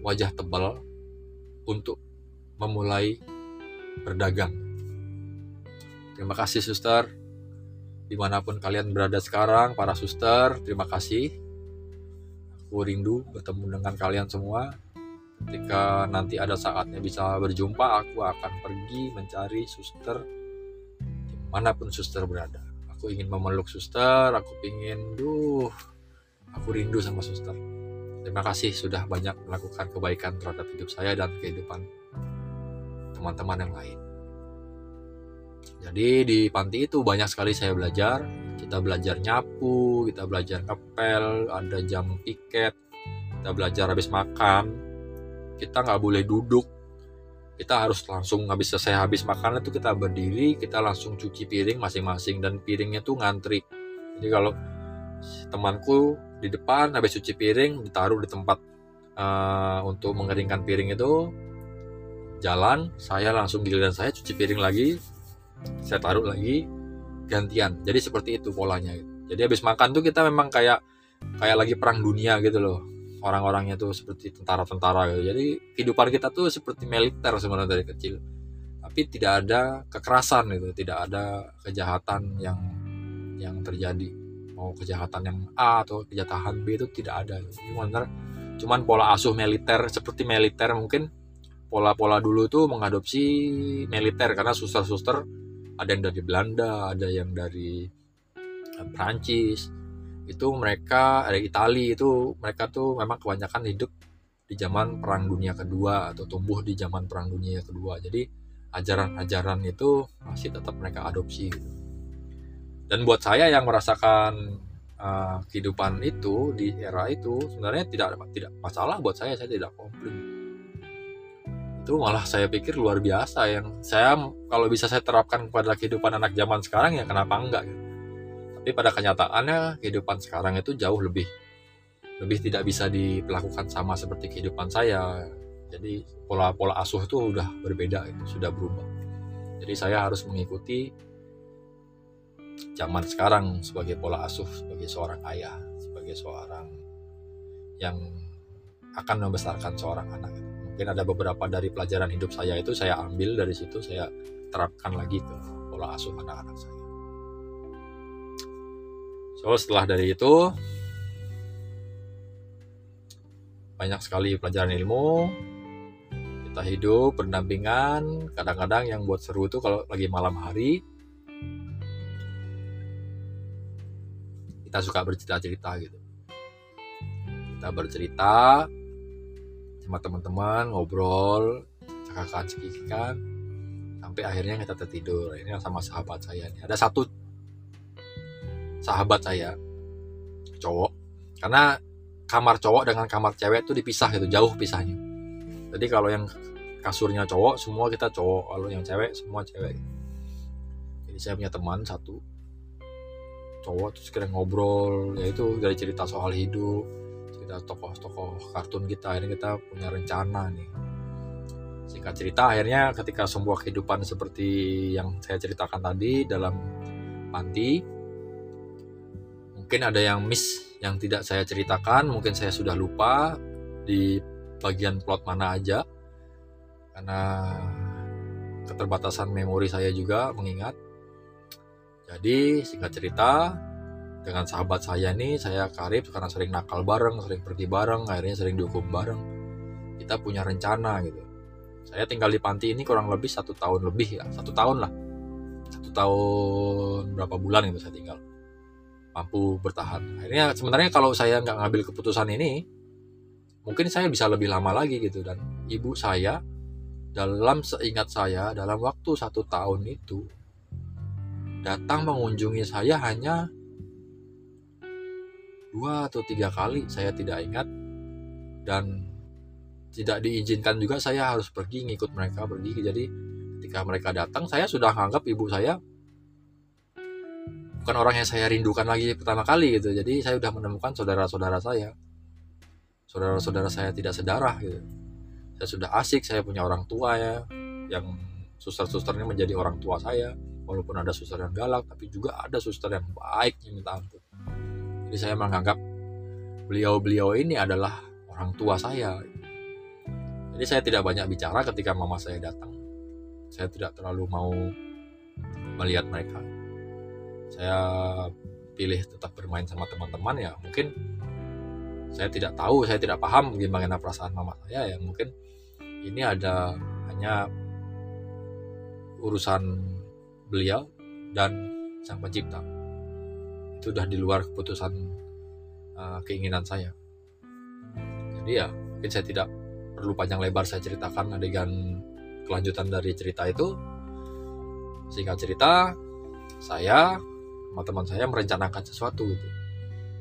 wajah tebal untuk memulai berdagang. Terima kasih Suster, dimanapun kalian berada sekarang, para suster, terima kasih. Aku rindu bertemu dengan kalian semua. Ketika nanti ada saatnya bisa berjumpa, aku akan pergi mencari suster dimanapun suster berada. Aku ingin memeluk suster, aku ingin, duh, aku rindu sama suster. Terima kasih sudah banyak melakukan kebaikan terhadap hidup saya dan kehidupan teman-teman yang lain. Jadi di panti itu banyak sekali saya belajar. Kita belajar nyapu, kita belajar ngepel, ada jam piket, kita belajar habis makan. Kita nggak boleh duduk, kita harus langsung habis selesai habis makan itu kita berdiri, kita langsung cuci piring masing-masing, dan piringnya tuh ngantri. Jadi kalau temanku di depan habis cuci piring ditaruh di tempat uh, untuk mengeringkan piring itu, jalan, saya langsung giliran saya cuci piring lagi, saya taruh lagi, gantian. Jadi seperti itu polanya. Jadi habis makan tuh kita memang kayak kayak lagi perang dunia gitu loh, orang-orangnya tuh seperti tentara-tentara gitu. Jadi kehidupan kita tuh seperti militer sebenarnya dari kecil, tapi tidak ada kekerasan gitu, tidak ada kejahatan yang yang terjadi, mau kejahatan yang A atau kejahatan B itu tidak ada. Cuman cuman pola asuh militer, seperti militer mungkin pola-pola dulu tuh mengadopsi militer, karena suster-suster ada yang dari Belanda, ada yang dari Perancis, itu mereka ada Itali, itu mereka tuh memang kebanyakan hidup di zaman Perang Dunia Kedua atau tumbuh di zaman Perang Dunia Kedua. Jadi ajaran-ajaran itu masih tetap mereka adopsi. Dan buat saya yang merasakan uh, kehidupan itu di era itu sebenarnya tidak tidak masalah buat saya, saya tidak komplain. Itu malah saya pikir luar biasa, yang saya kalau bisa saya terapkan kepada kehidupan anak zaman sekarang ya kenapa enggak. Tapi pada kenyataannya kehidupan sekarang itu jauh lebih lebih tidak bisa diperlakukan sama seperti kehidupan saya. Jadi pola-pola asuh itu sudah berbeda, itu sudah berubah. Jadi saya harus mengikuti zaman sekarang sebagai pola asuh, sebagai seorang ayah, sebagai seorang yang akan membesarkan seorang anak. Mungkin ada beberapa dari pelajaran hidup saya itu saya ambil dari situ, saya terapkan lagi ke pola asuh anak-anak saya. So, setelah dari itu banyak sekali pelajaran ilmu. Kita hidup berdampingan. Kadang-kadang yang buat seru itu kalau lagi malam hari kita suka bercerita-cerita gitu. Kita bercerita sama teman-teman, ngobrol, cakakan, cekikikan, sampai akhirnya kita tertidur. Ini sama sahabat saya nih. Ada satu sahabat saya cowok, karena kamar cowok dengan kamar cewek itu dipisah gitu, jauh pisahnya. Jadi kalau yang kasurnya cowok semua kita cowok, kalau yang cewek semua cewek. Jadi saya punya teman satu cowok, terus kita ngobrol, yaitu dari cerita soal hidup, tokoh-tokoh kartun kita. Akhirnya kita punya rencana nih. Singkat cerita akhirnya ketika semua kehidupan seperti yang saya ceritakan tadi dalam panti, mungkin ada yang miss yang tidak saya ceritakan, mungkin saya sudah lupa di bagian plot mana aja, karena keterbatasan memori saya juga mengingat. Jadi singkat cerita, dengan sahabat saya nih, saya karib karena sering nakal bareng, sering pergi bareng, akhirnya sering dihukum bareng. Kita punya rencana gitu. Saya tinggal di panti ini kurang lebih satu tahun lebih ya, satu tahun lah, satu tahun berapa bulan itu saya tinggal, mampu bertahan. Akhirnya sebenarnya kalau saya nggak ngambil keputusan ini, mungkin saya bisa lebih lama lagi gitu. Dan ibu saya, dalam seingat saya, dalam waktu satu tahun itu, datang mengunjungi saya hanya dua atau tiga kali, saya tidak ingat, dan tidak diizinkan juga saya harus pergi ngikut mereka pergi. Jadi ketika mereka datang, saya sudah menganggap ibu saya bukan orang yang saya rindukan lagi pertama kali gitu. Jadi saya sudah menemukan saudara-saudara saya, saudara-saudara saya tidak sedarah gitu. Saya sudah asik, saya punya orang tua ya, yang suster-susternya menjadi orang tua saya. Walaupun ada suster yang galak, tapi juga ada suster yang baik yang minta ampun. Jadi saya menganggap beliau-beliau ini adalah orang tua saya. Jadi saya tidak banyak bicara ketika mama saya datang. Saya tidak terlalu mau melihat mereka. Saya pilih tetap bermain sama teman-teman ya. Mungkin saya tidak tahu, saya tidak paham gimana perasaan mama saya ya. Mungkin ini ada hanya urusan beliau dan Sang Pencipta. Itu udah di luar keputusan uh, keinginan saya. Jadi ya mungkin saya tidak perlu panjang lebar saya ceritakan adegan kelanjutan dari cerita itu. Singkat cerita, saya sama teman saya merencanakan sesuatu gitu.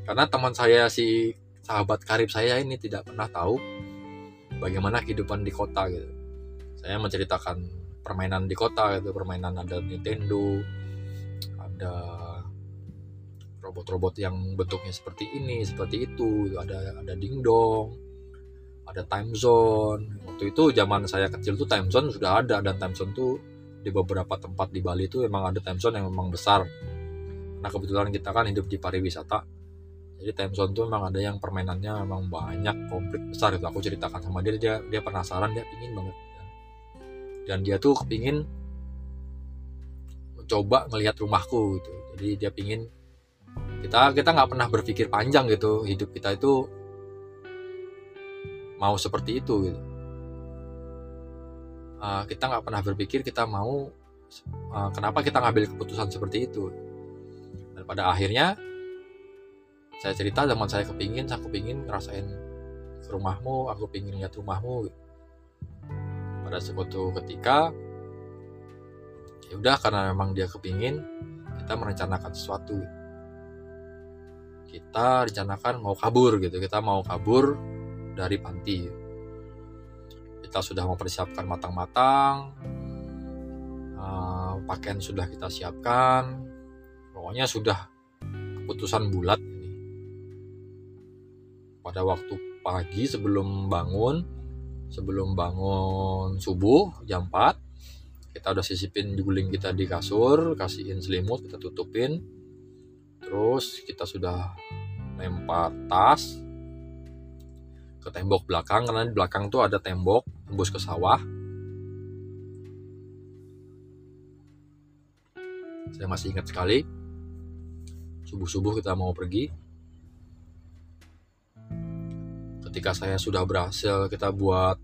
Karena teman saya, si sahabat karib saya ini tidak pernah tahu bagaimana kehidupan di kota gitu. Saya menceritakan permainan di kota gitu, permainan ada Nintendo, ada robot-robot yang bentuknya seperti ini, seperti itu, ada ada dingdong, ada time zone. Waktu itu zaman saya kecil tuh time zone sudah ada, dan time zone tuh di beberapa tempat di Bali itu memang ada time zone yang memang besar. Nah kebetulan kita kan hidup di pariwisata, jadi time zone tuh memang ada yang permainannya memang banyak, komplit besar gitu. Aku ceritakan sama dia, dia dia penasaran, dia pingin banget. Dan dia tuh kepingin mencoba ngelihat rumahku gitu. Jadi dia pingin, kita kita nggak pernah berpikir panjang gitu, hidup kita itu mau seperti itu gitu. Uh, kita nggak pernah berpikir kita mau uh, kenapa kita ngambil keputusan seperti itu. Dan pada akhirnya saya cerita, zaman saya kepingin, saya kepingin ngerasain rumahmu, aku pingin lihat rumahmu gitu. Pada suatu ketika, ya udah, karena memang dia kepingin, kita merencanakan sesuatu. Kita rencanakan mau kabur gitu, kita mau kabur dari panti. Kita sudah mempersiapkan matang-matang, uh, pakaian sudah kita siapkan, pokoknya sudah keputusan bulat ini. Pada waktu pagi sebelum bangun, sebelum bangun subuh jam empat, kita udah sisipin guling kita di kasur, kasihin selimut, kita tutupin. Terus kita sudah lempar tas ke tembok belakang, karena di belakang tuh ada tembok tembus ke sawah. Saya masih ingat sekali, subuh-subuh kita mau pergi. Ketika saya sudah berhasil kita buat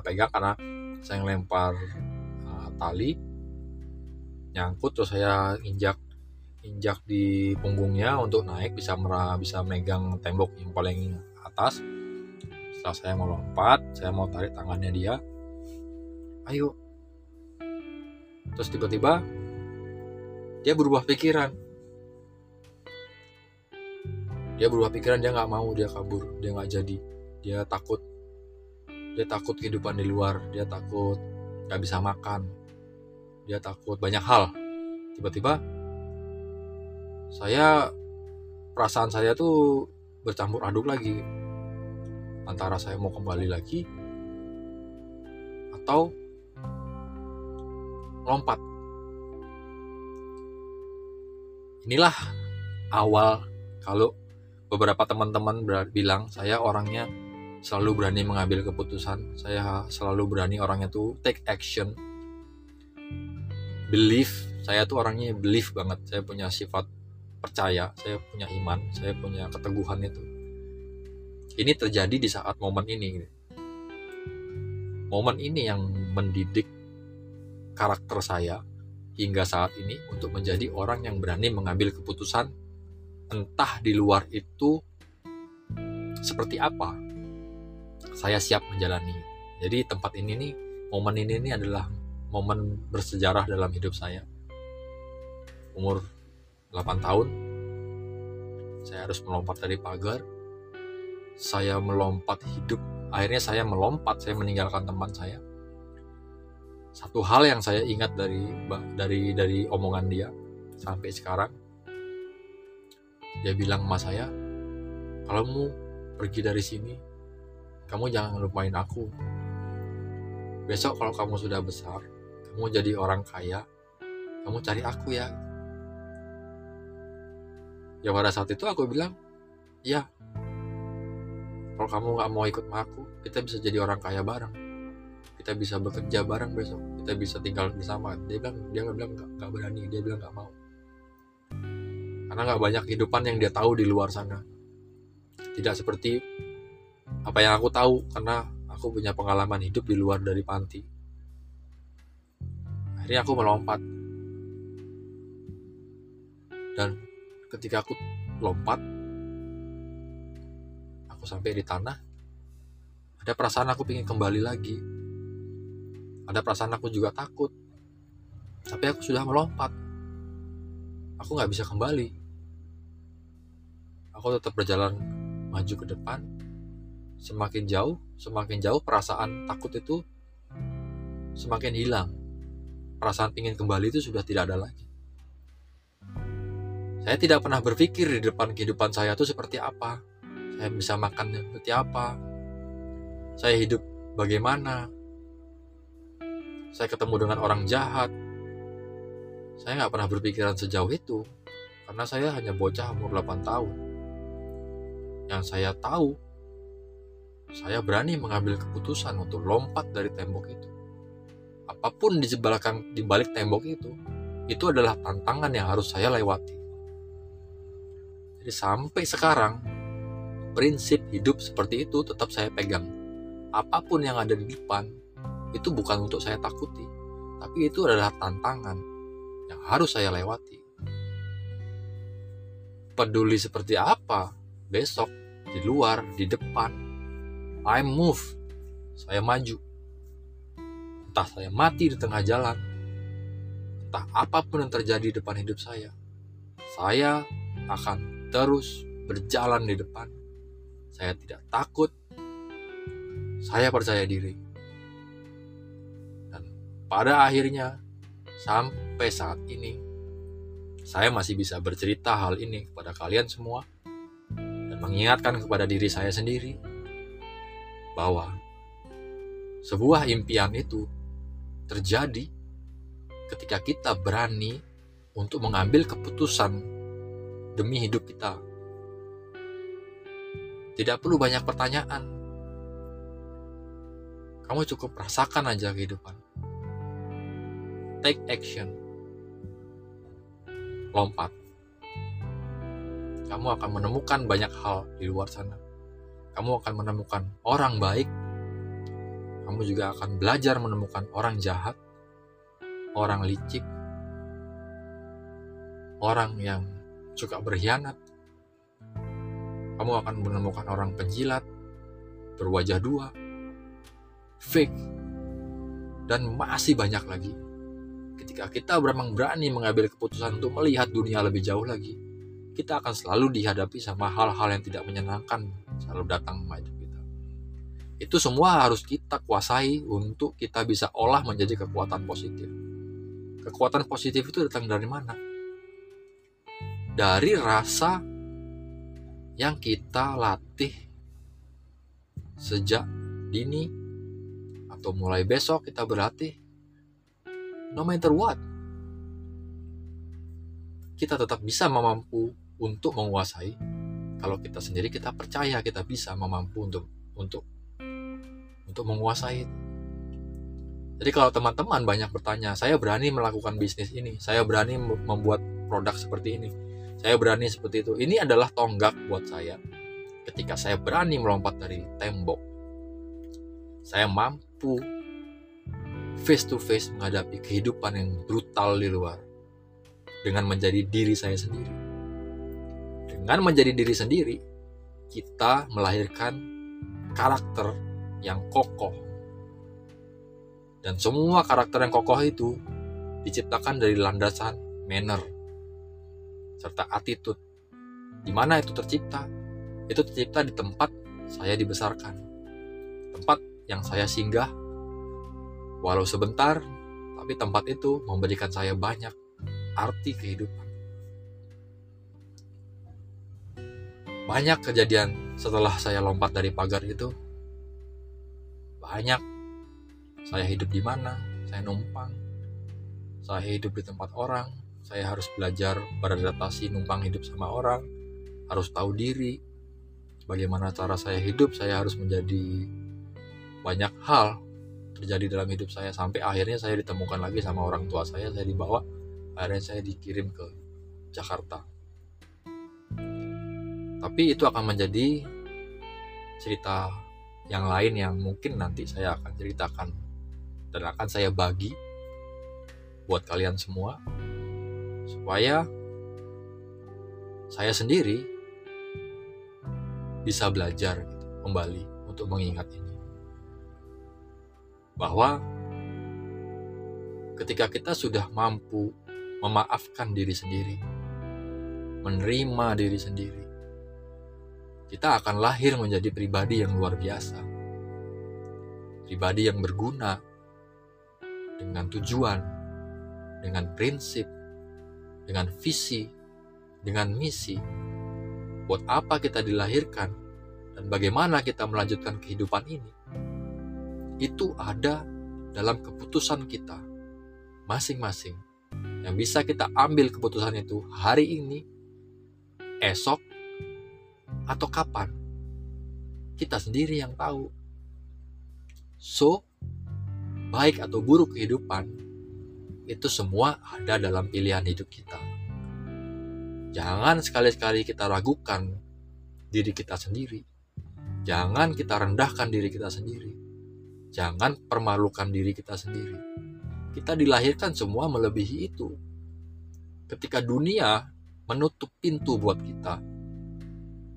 pegang, karena saya ngelempar uh, tali nyangkut, terus saya injak injak di punggungnya untuk naik, bisa merah, bisa megang tembok yang paling atas. Setelah saya mau lompat, saya mau tarik tangannya dia, ayo, terus tiba-tiba dia berubah pikiran. Dia berubah pikiran, dia nggak mau, dia kabur, dia nggak jadi. Dia takut, dia takut kehidupan di luar, dia takut gak bisa makan, dia takut banyak hal. Tiba-tiba saya, perasaan saya tuh bercampur aduk lagi, antara saya mau kembali lagi atau lompat. Inilah awal, kalau beberapa teman-teman bilang saya orangnya selalu berani mengambil keputusan, saya selalu berani orangnya tuh take action, believe. Saya tuh orangnya believe banget, saya punya sifat percaya, saya punya iman, saya punya keteguhan itu. Ini terjadi di saat momen ini, momen ini yang mendidik karakter saya hingga saat ini untuk menjadi orang yang berani mengambil keputusan, entah di luar itu seperti apa, saya siap menjalani. Jadi tempat ini nih, momen ini nih adalah momen bersejarah dalam hidup saya. Umur delapan tahun, saya harus melompat dari pagar. Saya melompat hidup. Akhirnya saya melompat, saya meninggalkan teman saya. Satu hal yang saya ingat dari dari dari omongan dia sampai sekarang, Dia bilang sama saya, kalau kamu pergi dari sini, kamu jangan lupain aku. Besok kalau kamu sudah besar, kamu jadi orang kaya, kamu cari aku ya. Ya pada saat itu aku bilang, ya, kalau kamu gak mau ikut sama aku, kita bisa jadi orang kaya bareng. Kita bisa bekerja bareng besok, kita bisa tinggal bersama. Dia bilang, dia bilang gak, gak berani, dia bilang gak mau. Karena gak banyak kehidupan yang dia tahu di luar sana. Tidak seperti apa yang aku tahu, karena aku punya pengalaman hidup di luar dari panti. Akhirnya aku melompat. Dan ketika aku lompat, aku sampai di tanah, ada perasaan aku pengen kembali lagi. Ada perasaan aku juga takut. Tapi aku sudah melompat. Aku gak bisa kembali. Aku tetap berjalan maju ke depan. Semakin jauh, semakin jauh perasaan takut itu semakin hilang. Perasaan ingin kembali itu sudah tidak ada lagi. Saya tidak pernah berpikir di depan kehidupan saya itu seperti apa. Saya bisa makan seperti apa. Saya hidup bagaimana. Saya ketemu dengan orang jahat. Saya nggak pernah berpikiran sejauh itu. Karena saya hanya bocah umur delapan tahun. Yang saya tahu, saya berani mengambil keputusan untuk lompat dari tembok itu. Apapun di balik tembok itu, itu adalah tantangan yang harus saya lewati. Jadi sampai sekarang, prinsip hidup seperti itu tetap saya pegang. Apapun yang ada di depan, itu bukan untuk saya takuti. Tapi itu adalah tantangan yang harus saya lewati. Peduli seperti apa, besok, di luar, di depan. I move, saya maju. Entah saya mati di tengah jalan. Entah apapun yang terjadi di depan hidup saya. Saya akan terus berjalan di depan. Saya tidak takut. Saya percaya diri. Dan pada akhirnya, sampai saat ini, saya masih bisa bercerita hal ini kepada kalian semua dan mengingatkan kepada diri saya sendiri bahwa sebuah impian itu terjadi ketika kita berani untuk mengambil keputusan demi hidup kita. Tidak perlu banyak pertanyaan. Kamu cukup rasakan aja kehidupan. Take action. Lompat. Kamu akan menemukan banyak hal di luar sana. Kamu akan menemukan orang baik. Kamu juga akan belajar menemukan orang jahat, orang licik, orang yang suka berkhianat. Kamu akan menemukan orang penjilat, berwajah dua, fake, dan masih banyak lagi. Ketika kita memang berani mengambil keputusan untuk melihat dunia lebih jauh lagi, kita akan selalu dihadapi sama hal-hal yang tidak menyenangkan selalu datang sama hidup kita. Itu semua harus kita kuasai untuk kita bisa olah menjadi kekuatan positif. Kekuatan positif itu datang dari mana? Dari rasa yang kita latih sejak dini, atau mulai besok kita berlatih, no matter what, kita tetap bisa mampu untuk menguasai kalau kita sendiri kita percaya kita bisa mampu untuk untuk untuk menguasai. Jadi kalau teman-teman banyak bertanya, saya berani melakukan bisnis ini, saya berani membuat produk seperti ini, saya berani seperti itu. Ini adalah tonggak buat saya. Ketika saya berani melompat dari tembok, saya mampu face to face menghadapi kehidupan yang brutal di luar dengan menjadi diri saya sendiri. Dengan menjadi diri sendiri, kita melahirkan karakter yang kokoh. Dan semua karakter yang kokoh itu diciptakan dari landasan manner serta attitude. Di mana itu tercipta? Itu tercipta di tempat saya dibesarkan. Tempat yang saya singgah walau sebentar, tapi tempat itu memberikan saya banyak arti kehidupan. banyak kejadian setelah saya lompat dari pagar itu. Banyak. Saya hidup di mana, saya numpang, saya hidup di tempat orang, saya harus belajar beradaptasi numpang hidup sama orang, harus tahu diri, bagaimana cara saya hidup, saya harus menjadi banyak hal terjadi dalam hidup saya, sampai akhirnya saya ditemukan lagi sama orang tua saya, saya dibawa, akhirnya saya dikirim ke Jakarta. Tapi itu akan menjadi cerita yang lain yang mungkin nanti saya akan ceritakan dan akan saya bagi buat kalian semua, supaya saya sendiri bisa belajar gitu, kembali untuk mengingat ini, bahwa ketika kita sudah mampu memaafkan diri sendiri, menerima diri sendiri, kita akan lahir menjadi pribadi yang luar biasa. Pribadi yang berguna, dengan tujuan, dengan prinsip, dengan visi, dengan misi. Buat apa kita dilahirkan dan bagaimana kita melanjutkan kehidupan ini? Itu ada dalam keputusan kita masing-masing. Yang bisa kita ambil keputusan itu hari ini, esok, atau kapan, kita sendiri yang tahu. So, baik atau buruk kehidupan, itu semua ada dalam pilihan hidup kita. Jangan sekali-sekali kita ragukan diri kita sendiri. Jangan kita rendahkan diri kita sendiri. Jangan permalukan diri kita sendiri. Kita dilahirkan semua melebihi itu. Ketika dunia menutup pintu buat kita,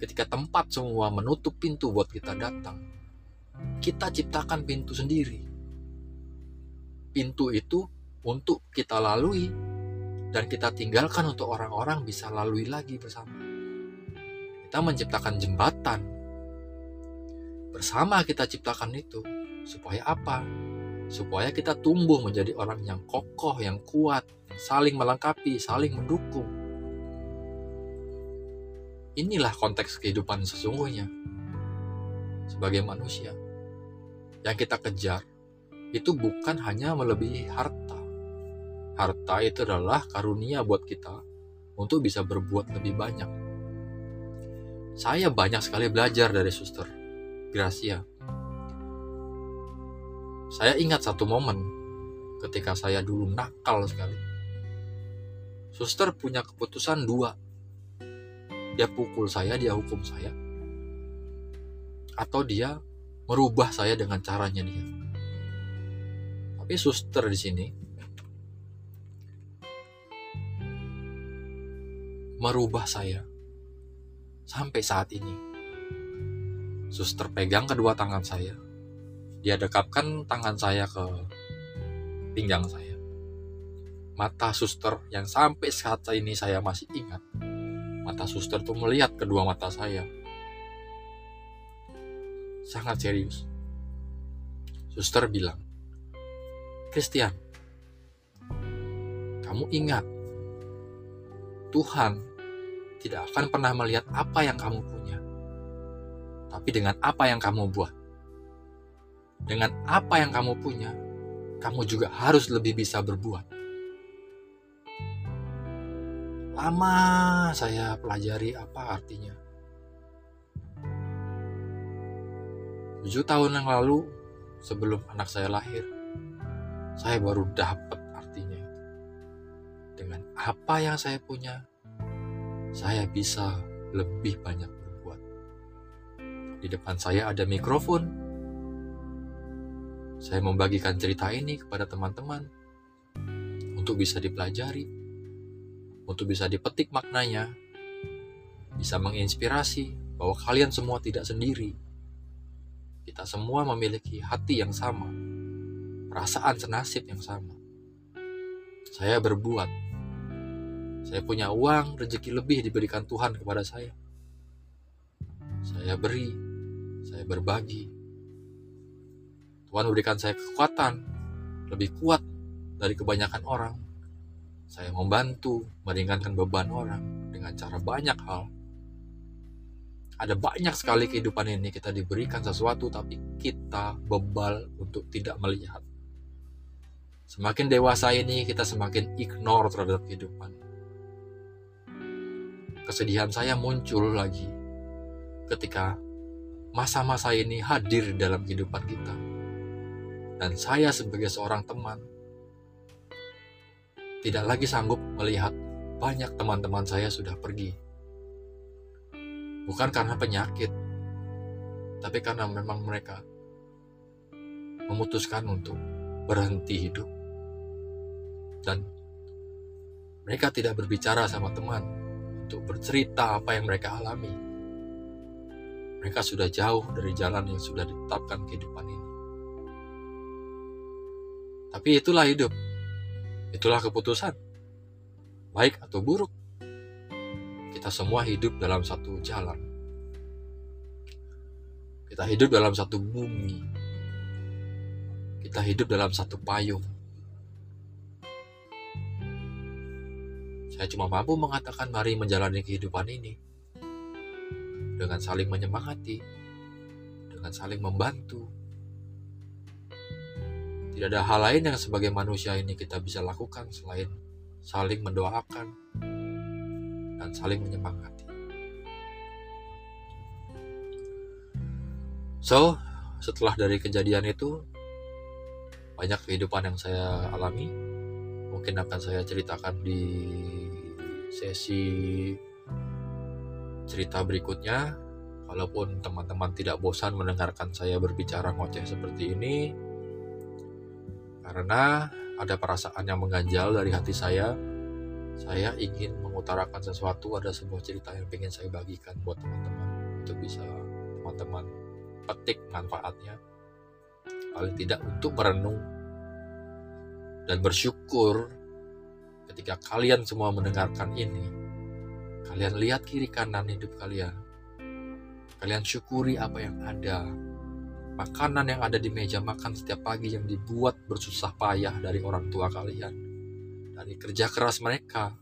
ketika tempat semua menutup pintu buat kita datang, kita ciptakan pintu sendiri. Pintu itu untuk kita lalui dan kita tinggalkan untuk orang-orang bisa lalui lagi bersama. Kita menciptakan jembatan. Bersama kita ciptakan itu. Supaya apa? Supaya kita tumbuh menjadi orang yang kokoh, yang kuat, yang saling melengkapi, saling mendukung. Inilah konteks kehidupan sesungguhnya sebagai manusia. Yang kita kejar itu bukan hanya melebihi harta. Harta itu adalah karunia buat kita untuk bisa berbuat lebih banyak. Saya banyak sekali belajar dari Suster Gracia. Saya ingat satu momen ketika saya dulu nakal sekali. Suster punya keputusan dua. Dia pukul saya, dia hukum saya, atau dia merubah saya dengan caranya dia. Tapi suster di sini merubah saya sampai saat ini. Suster pegang kedua tangan saya, dia dekapkan tangan saya ke pinggang saya. Mata suster yang sampai saat ini saya masih ingat. Mata suster itu melihat kedua mata saya. Sangat serius. Suster bilang, "Christian, kamu ingat, Tuhan tidak akan pernah melihat apa yang kamu punya. Tapi dengan apa yang kamu buat, dengan apa yang kamu punya, kamu juga harus lebih bisa berbuat." Lama saya pelajari apa artinya. Tujuh tahun yang lalu, sebelum anak saya lahir, saya baru dapat artinya. Dengan apa yang saya punya, saya bisa lebih banyak berbuat. Di depan saya ada mikrofon. Saya membagikan cerita ini kepada teman-teman untuk bisa dipelajari, untuk bisa dipetik maknanya, bisa menginspirasi bahwa kalian semua tidak sendiri. Kita semua memiliki hati yang sama, perasaan senasib yang sama. Saya berbuat, saya punya uang, rezeki lebih diberikan Tuhan kepada saya. Saya beri, saya berbagi. Tuhan berikan saya kekuatan, lebih kuat dari kebanyakan orang. Saya membantu meringankan beban orang dengan cara banyak hal. Ada banyak sekali kehidupan ini, kita diberikan sesuatu tapi kita bebal untuk tidak melihat. Semakin dewasa ini kita semakin ignore terhadap kehidupan. Kesedihan saya muncul lagi ketika masa-masa ini hadir dalam kehidupan kita. Dan saya sebagai seorang teman tidak lagi sanggup melihat banyak teman-teman saya sudah pergi. Bukan karena penyakit, tapi karena memang mereka memutuskan untuk berhenti hidup. Dan mereka tidak berbicara sama teman untuk bercerita apa yang mereka alami. Mereka sudah jauh dari jalan yang sudah ditetapkan kehidupan ini. Tapi itulah hidup. Itulah keputusan. Baik atau buruk, kita semua hidup dalam satu jalan. Kita hidup dalam satu bumi. Kita hidup dalam satu payung. Saya cuma mampu mengatakan mari menjalani kehidupan ini dengan saling menyemangati, dengan saling membantu. Tidak ada hal lain yang sebagai manusia ini kita bisa lakukan selain saling mendoakan dan saling menyemangati. So, setelah dari kejadian itu, banyak kehidupan yang saya alami. Mungkin akan saya ceritakan di sesi cerita berikutnya. Walaupun teman-teman tidak bosan mendengarkan saya berbicara ngoceh seperti ini, karena ada perasaan yang mengganjal dari hati saya. Saya ingin mengutarakan sesuatu, ada sebuah cerita yang ingin saya bagikan buat teman-teman, untuk bisa teman-teman petik manfaatnya, paling tidak untuk merenung dan bersyukur ketika kalian semua mendengarkan ini. Kalian lihat kiri kanan hidup kalian, kalian syukuri apa yang ada. Makanan yang ada di meja makan setiap pagi yang dibuat bersusah payah dari orang tua kalian. Dari kerja keras mereka,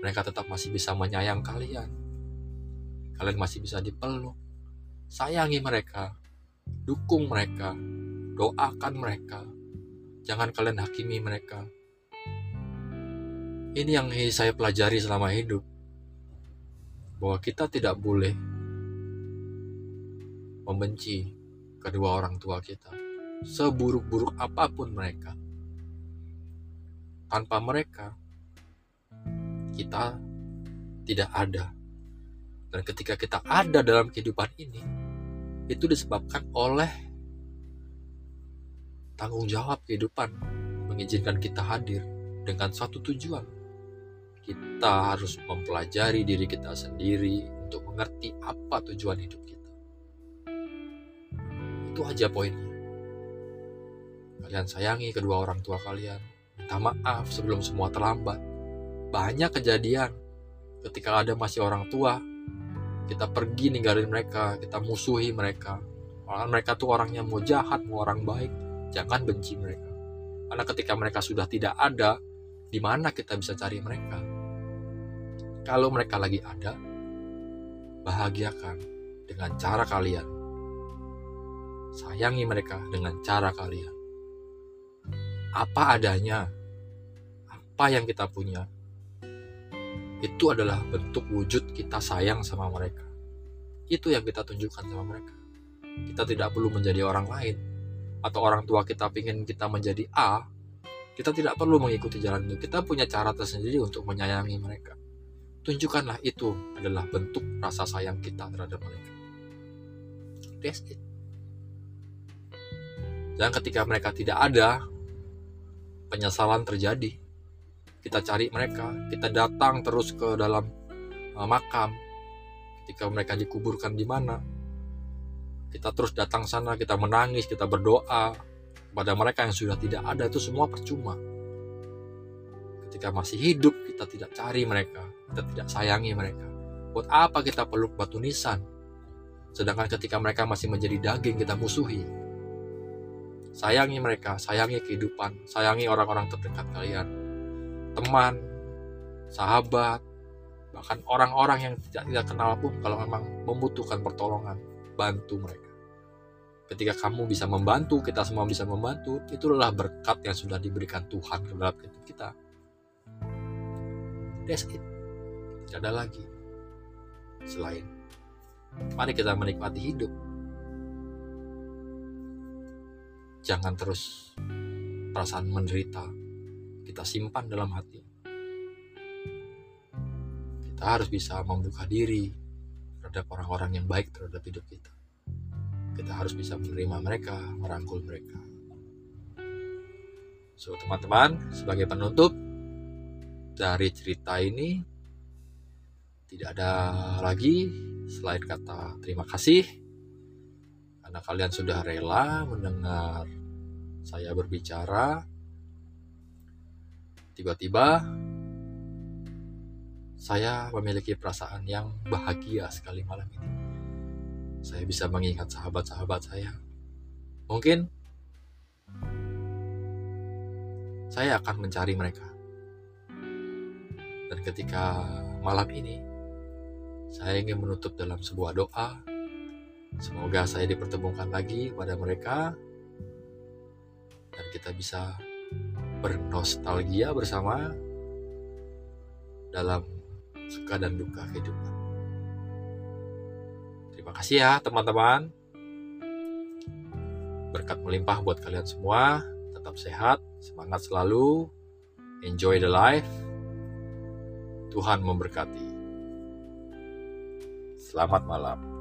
mereka tetap masih bisa menyayang kalian. Kalian masih bisa dipeluk. Sayangi mereka, dukung mereka, doakan mereka. Jangan kalian hakimi mereka. Ini yang saya pelajari selama hidup, bahwa kita tidak boleh membenci kedua orang tua kita, seburuk-buruk apapun mereka. Tanpa mereka, kita tidak ada. Dan ketika kita ada dalam kehidupan ini, itu disebabkan oleh tanggung jawab kehidupan mengizinkan kita hadir dengan satu tujuan. Kita harus mempelajari diri kita sendiri untuk mengerti apa tujuan hidup kita. Itu aja poinnya. Kalian sayangi kedua orang tua kalian. Minta maaf sebelum semua terlambat. Banyak kejadian ketika ada masih orang tua, kita pergi ninggalin mereka, kita musuhi mereka. Orang mereka tuh orangnya mau jahat, mau orang baik, jangan benci mereka. Karena ketika mereka sudah tidak ada, di mana kita bisa cari mereka? Kalau mereka lagi ada, bahagiakan dengan cara kalian. Sayangi mereka dengan cara kalian. Apa adanya, apa yang kita punya, itu adalah bentuk wujud kita sayang sama mereka. Itu yang kita tunjukkan sama mereka. Kita tidak perlu menjadi orang lain, atau orang tua kita pingin kita menjadi A. Kita tidak perlu mengikuti jalan itu. Kita punya cara tersendiri untuk menyayangi mereka. Tunjukkanlah itu adalah bentuk rasa sayang kita terhadap mereka. That's it. Dan ketika mereka tidak ada, penyesalan terjadi. Kita cari mereka, kita datang terus ke dalam uh, makam. Ketika mereka dikuburkan di mana, kita terus datang sana, kita menangis, kita berdoa kepada mereka yang sudah tidak ada. Itu semua percuma. Ketika masih hidup, kita tidak cari mereka, kita tidak sayangi mereka. Buat apa kita peluk batu nisan? Sedangkan ketika mereka masih menjadi daging, kita musuhi. Sayangi mereka, sayangi kehidupan, sayangi orang-orang terdekat kalian. Teman, sahabat, bahkan orang-orang yang tidak, tidak kenal pun kalau memang membutuhkan pertolongan, bantu mereka. Ketika kamu bisa membantu, kita semua bisa membantu, itulah berkat yang sudah diberikan Tuhan kepada kita. That's it. Tidak ada lagi selain. Mari kita menikmati hidup. Jangan terus perasaan menderita kita simpan dalam hati. Kita harus bisa membuka diri terhadap orang-orang yang baik terhadap hidup kita. Kita harus bisa menerima mereka, merangkul mereka. So, teman-teman, sebagai penutup dari cerita ini, tidak ada lagi selain kata terima kasih karena kalian sudah rela mendengar saya berbicara. Tiba-tiba saya memiliki perasaan yang bahagia sekali malam ini. Saya bisa mengingat sahabat-sahabat saya. Mungkin saya akan mencari mereka. Dan ketika malam ini, saya ingin menutup dalam sebuah doa. Semoga saya dipertemukan lagi pada mereka. Dan kita bisa bernostalgia bersama dalam suka dan duka kehidupan. Terima kasih ya teman-teman. Berkat melimpah buat kalian semua. Tetap sehat, semangat selalu. Enjoy the life. Tuhan memberkati. Selamat malam.